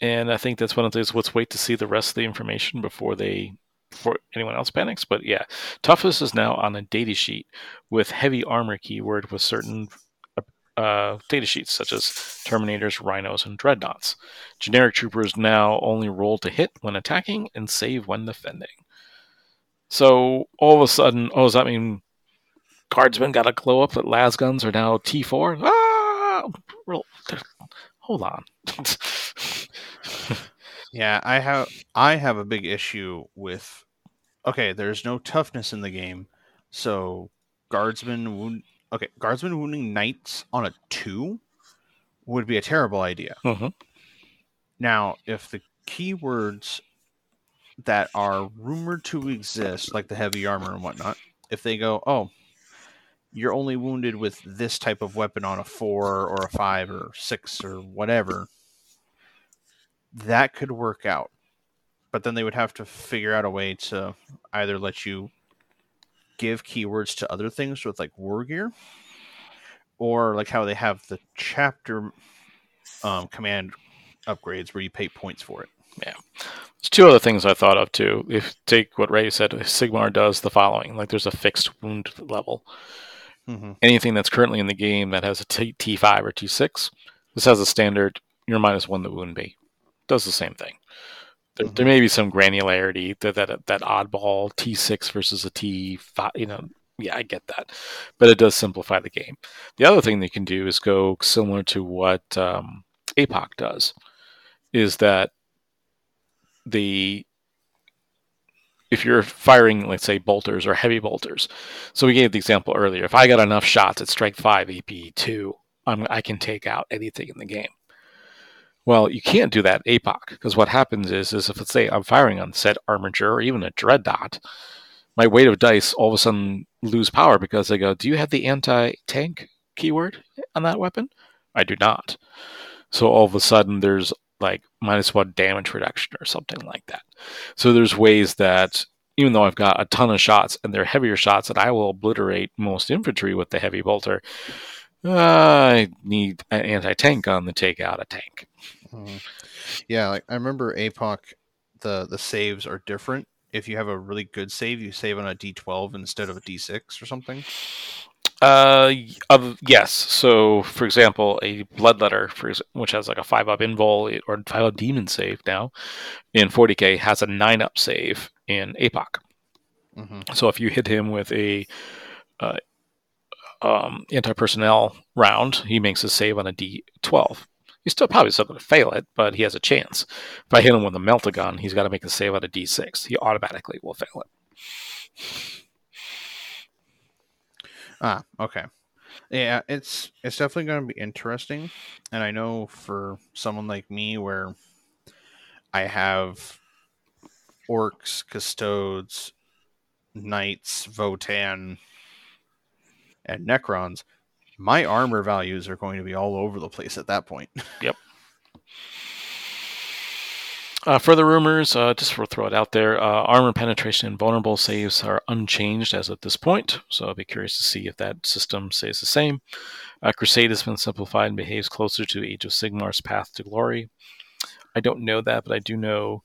And I think that's one of those, let's wait to see the rest of the information before they before anyone else panics. But yeah, toughness is now on a data sheet with heavy armor keyword with certain uh, data sheets such as Terminators, Rhinos, and Dreadnoughts. Generic troopers now only roll to hit when attacking and save when defending. So all of a sudden, oh, does that mean Guardsmen got a glow up that las guns are now T four? Ah! Roll. Hold on. Yeah, I have I have a big issue with, okay, there's no toughness in the game, so guardsmen wound okay, guardsmen wounding knights on a two would be a terrible idea. Mm-hmm. Now, if the keywords that are rumored to exist, like the heavy armor and whatnot, if they go, oh, you're only wounded with this type of weapon on a four or a five or six or whatever, that could work out. But then they would have to figure out a way to either let you give keywords to other things with like war gear, or like how they have the chapter um, command upgrades where you pay points for it. Yeah. There's two other things I thought of too. If take what Ray said, Sigmar does the following. Like there's a fixed wound level. Mm-hmm. Anything that's currently in the game that has a T- T5 or T6, this has a standard, you're minus one the wound be. Does the same thing. There, mm-hmm. there may be some granularity that, that that oddball T six versus a T five, you know, yeah, I get that. But it does simplify the game. The other thing they can do is go similar to what um, A P O C does, is that the if you're firing, let's say, bolters or heavy bolters. So we gave the example earlier. If I got enough shots at strike five, A P two, I'm, I can take out anything in the game. Well, you can't do that in A P O C, because what happens is, is if let's say I'm firing on said armature or even a dreadnought, my weight of dice all of a sudden lose power because they go, do you have the anti-tank keyword on that weapon? I do not. So all of a sudden there's like minus one damage reduction or something like that. So there's ways that even though I've got a ton of shots and they're heavier shots that I will obliterate most infantry with the heavy bolter, uh, I need an anti-tank gun to take out a tank. Mm-hmm. Yeah, like I remember A P O C, the, the saves are different. If you have a really good save, you save on a D twelve instead of a D six or something. Uh, uh, yes. So, for example, a bloodletter, for, which has like a five-up invul or five-up demon save now in forty K, has a nine-up save in A P O C. Mm-hmm. So if you hit him with a uh, um, anti-personnel round, he makes a save on a D twelve. He's still probably still going to fail it, but he has a chance. If I hit him with a meltagun, he's got to make a save on a D six. He automatically will fail it. Ah, okay. Yeah, it's it's definitely going to be interesting. And I know for someone like me where I have orcs, custodes, knights, Votan, and Necrons, my armor values are going to be all over the place at that point. Yep. Uh, further rumors, uh, just for throw it out there, uh, armor penetration and vulnerable saves are unchanged as of this point, so I'll be curious to see if that system stays the same. Uh, Crusade has been simplified and behaves closer to Age of Sigmar's Path to Glory. I don't know that, but I do know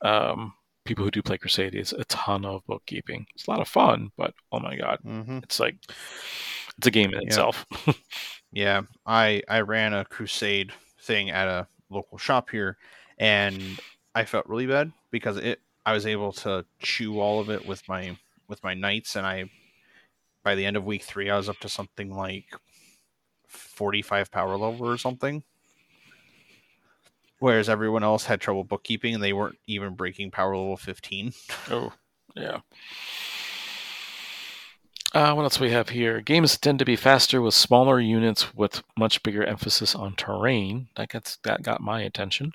um, people who do play Crusade is a ton of bookkeeping. It's a lot of fun, but oh my god, mm-hmm. it's like it's a game in yeah. itself. yeah, I I ran a Crusade thing at a local shop here. And I felt really bad because it I was able to chew all of it with my with my knights, and I by the end of week three I was up to something like forty-five power level or something. Whereas everyone else had trouble bookkeeping and they weren't even breaking power level fifteen. Oh, yeah. Uh, what else we have here? Games tend to be faster with smaller units with much bigger emphasis on terrain. That gets, that got my attention.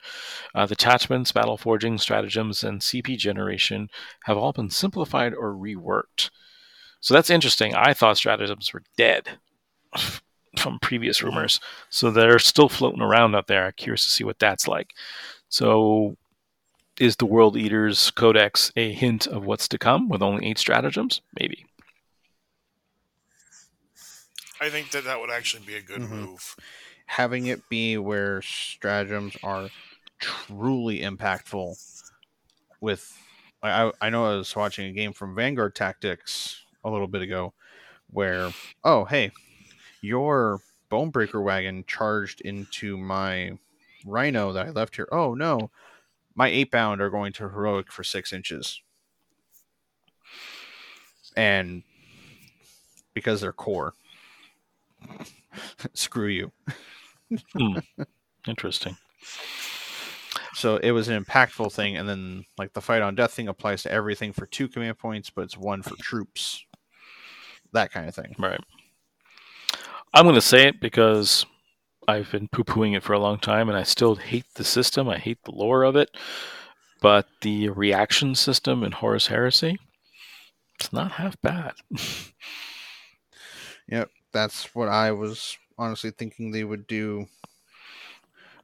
Uh, detachments, battle forging, stratagems, and C P generation have all been simplified or reworked. So that's interesting. I thought stratagems were dead from previous rumors. So they're still floating around out there. I'm curious to see what that's like. So is the World Eaters Codex a hint of what's to come with only eight stratagems? Maybe. I think that that would actually be a good mm-hmm. move. Having it be where stratagems are truly impactful with I, I know I was watching a game from Vanguard Tactics a little bit ago where, oh, hey, your Bonebreaker wagon charged into my Rhino that I left here. Oh, no. My eight-bound are going to heroic for six inches. And because they're core. Screw you. Hmm. Interesting. So it was an impactful thing, and then like the fight on death thing applies to everything for two command points, but it's one for troops. That kind of thing. Right. I'm going to say it because I've been poo-pooing it for a long time, and I still hate the system. I hate the lore of it. But the reaction system in Horus Heresy, it's not half bad. Yep, that's what I was honestly thinking they would do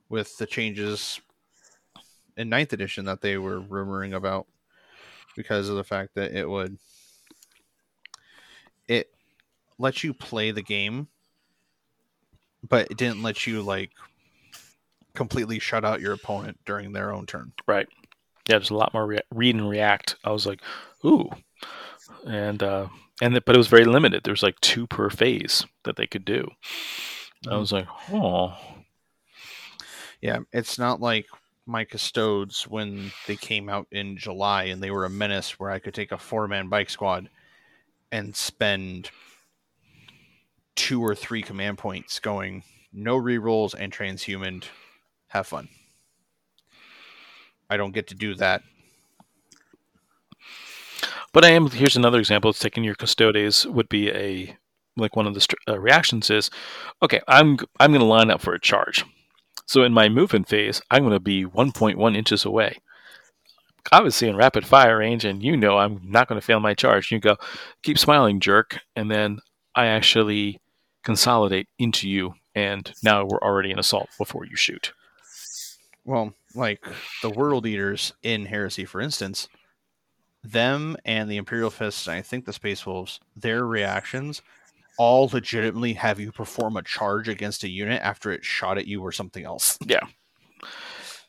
with the changes in ninth edition that they were rumoring about, because of the fact that it would it let you play the game, but it didn't let you like completely shut out your opponent during their own turn. Right. Yeah, there's a lot more re- read and react. I was like, ooh, and uh, and the, but it was very limited. There was like two per phase that they could do. Mm-hmm. I was like, oh. Yeah, it's not like my Custodes when they came out in July and they were a menace where I could take a four-man bike squad and spend two or three command points going, no re-rolls and transhumaned, have fun. I don't get to do that. But I am, here's another example. It's taking your Custodes would be a, like one of the st- uh, reactions is, okay, I'm I'm going to line up for a charge. So in my move-in phase, I'm going to be one point one inches away. Obviously in rapid fire range, and you know I'm not going to fail my charge. You go, keep smiling, jerk, and then I actually consolidate into you, and now we're already in assault before you shoot. Well, like the World Eaters in Heresy, for instance, them and the Imperial Fists, and I think the Space Wolves, their reactions all legitimately have you perform a charge against a unit after it shot at you or something else. Yeah.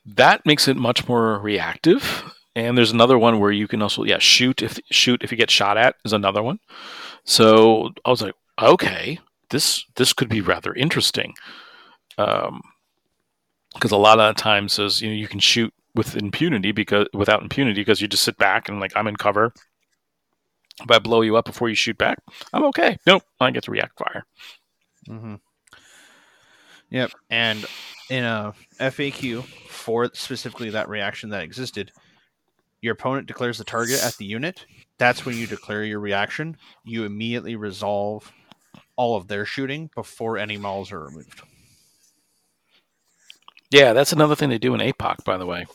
That makes it much more reactive. And there's another one where you can also, yeah, shoot if shoot if you get shot at is another one. So I was like, okay, this this could be rather interesting. Um, because a lot of times is, you know, you can shoot with impunity because without impunity because you just sit back and like, I'm in cover. If I blow you up before you shoot back, I'm okay. Nope, I get to react fire. Mm-hmm. Yep, and in a F A Q for specifically that reaction that existed, your opponent declares the target at the unit. That's when you declare your reaction. You immediately resolve all of their shooting before any models are removed. Yeah, that's another thing they do in A P O C, by the way.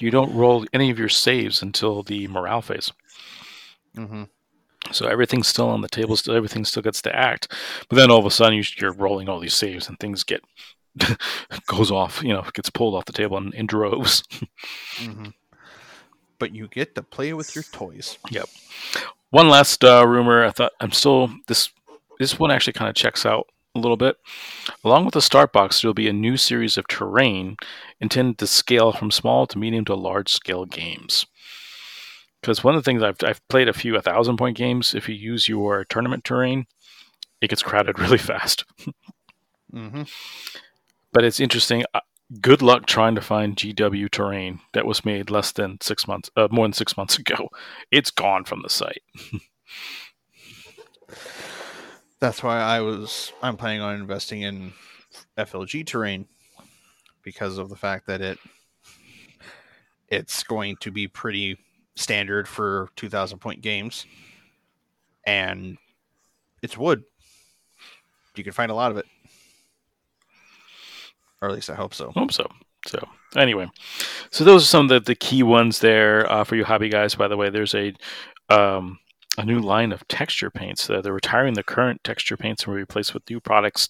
You don't roll any of your saves until the morale phase. Mm-hmm. So everything's still on the table, still everything still gets to act, but then all of a sudden you're rolling all these saves and things get goes off, you know, gets pulled off the table and in droves. Mm-hmm. But you get to play with your toys. Yep. One last uh, rumor. I thought I'm still this. This one actually kind of checks out a little bit. Along with the start box, there'll be a new series of terrain intended to scale from small to medium to large scale games. Because one of the things I've I've played a few one thousand point games, if you use your tournament terrain, it gets crowded really fast. Mm-hmm. But it's interesting. Good luck trying to find G W terrain that was made less than six months, uh, more than six months ago. It's gone from the site. That's why I was I'm planning on investing in F L G terrain because of the fact that it it's going to be pretty standard for two thousand point games, and it's wood. You can find a lot of it, or at least I hope so. Hope so. So anyway, so those are some of the, the key ones there uh, for you hobby guys. By the way, there's a um, a new line of texture paints. Uh, they're retiring the current texture paints and replaced with new products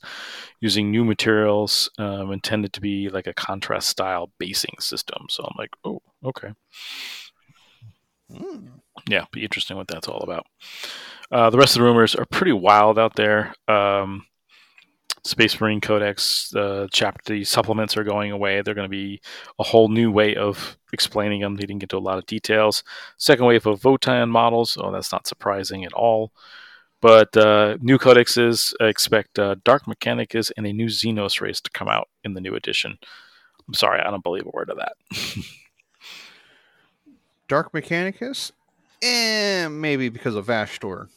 using new materials um, intended to be like a contrast style basing system. So I'm like, oh, okay. Yeah, be interesting what that's all about. Uh, the rest of the rumors are pretty wild out there. Um, Space Marine Codex uh, chapter, the supplements are going away. They're going to be a whole new way of explaining them. They didn't get to a lot of details. Second wave of Votan models. Oh, that's not surprising at all. But uh, new codexes, I expect uh, Dark Mechanicus and a new Xenos race to come out in the new edition. I'm sorry, I don't believe a word of that. Dark Mechanicus? Eh, maybe because of Vashtor.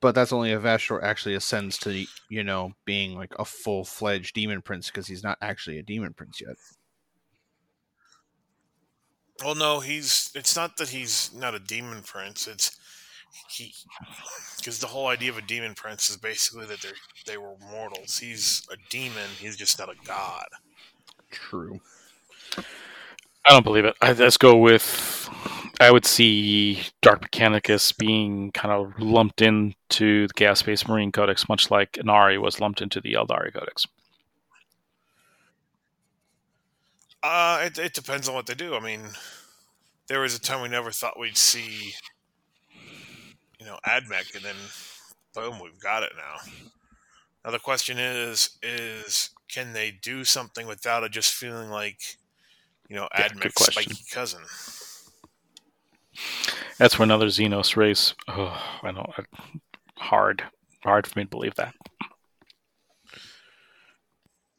But that's only if Vashtor actually ascends to, you know, being like a full-fledged demon prince, because he's not actually a demon prince yet. Well, no, he's. It's not that he's not a demon prince. It's he, because the whole idea of a demon prince is basically that they they were mortals. He's a demon. He's just not a god. True. I don't believe it. I, let's go with. I would see Dark Mechanicus being kind of lumped into the Chaos Space Marine Codex, much like Inari was lumped into the Eldari Codex. Uh, it, it depends on what they do. I mean, there was a time we never thought we'd see, you know, Admech, and then boom, we've got it now. Now the question is, is can they do something without it just feeling like, you know, yeah, Admech's spiky cousin? That's for another Xenos race. Oh, I know. Hard. Hard for me to believe that.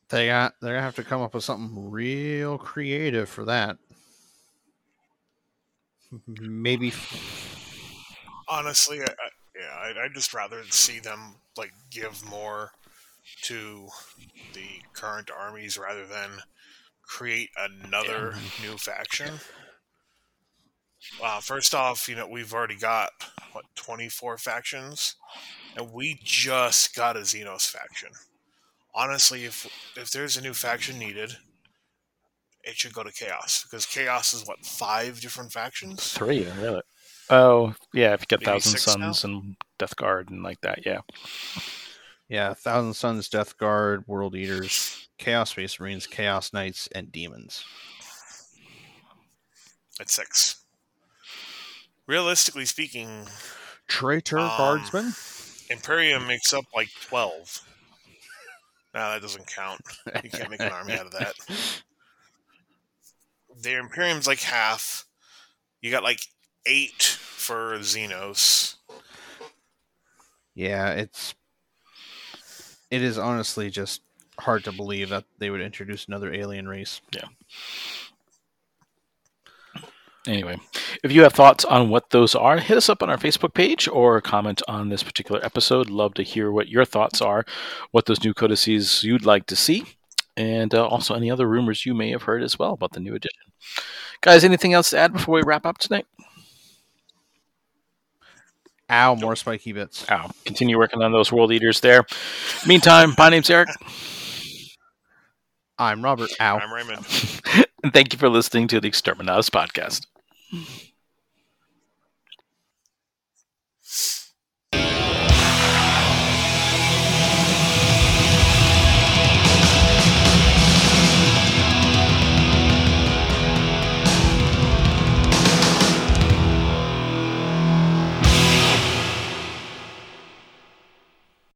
They got, they're going to have to come up with something real creative for that. Maybe. Honestly, I, I, yeah, I'd, I'd just rather see them like give more to the current armies rather than create another yeah. new faction. Wow! First off, you know, we've already got, what, twenty-four factions? And we just got a Xenos faction. Honestly, if if there's a new faction needed, it should go to Chaos. Because Chaos is, what, five different factions? Three, really. Oh, yeah, if you get Thousand Suns and Death Guard and like that, yeah. Yeah, Thousand Suns, Death Guard, World Eaters, Chaos Space Marines, Chaos Knights, and Demons. That's six. Realistically speaking, Traitor um, Guardsmen? Imperium makes up like twelve. No, that doesn't count. You can't make an army out of that. The Imperium's like half. You got like eight for Xenos. Yeah, it's... It is honestly just hard to believe that they would introduce another alien race. Yeah. Anyway, if you have thoughts on what those are, hit us up on our Facebook page or comment on this particular episode. Love to hear what your thoughts are, what those new codices you'd like to see, and uh, also any other rumors you may have heard as well about the new edition. Guys, anything else to add before we wrap up tonight? Ow, more spiky bits. Ow. Continue working on those World Eaters there. Meantime, my name's Eric. I'm Robert. Ow. I'm Raymond. And thank you for listening to the Exterminatus Podcast.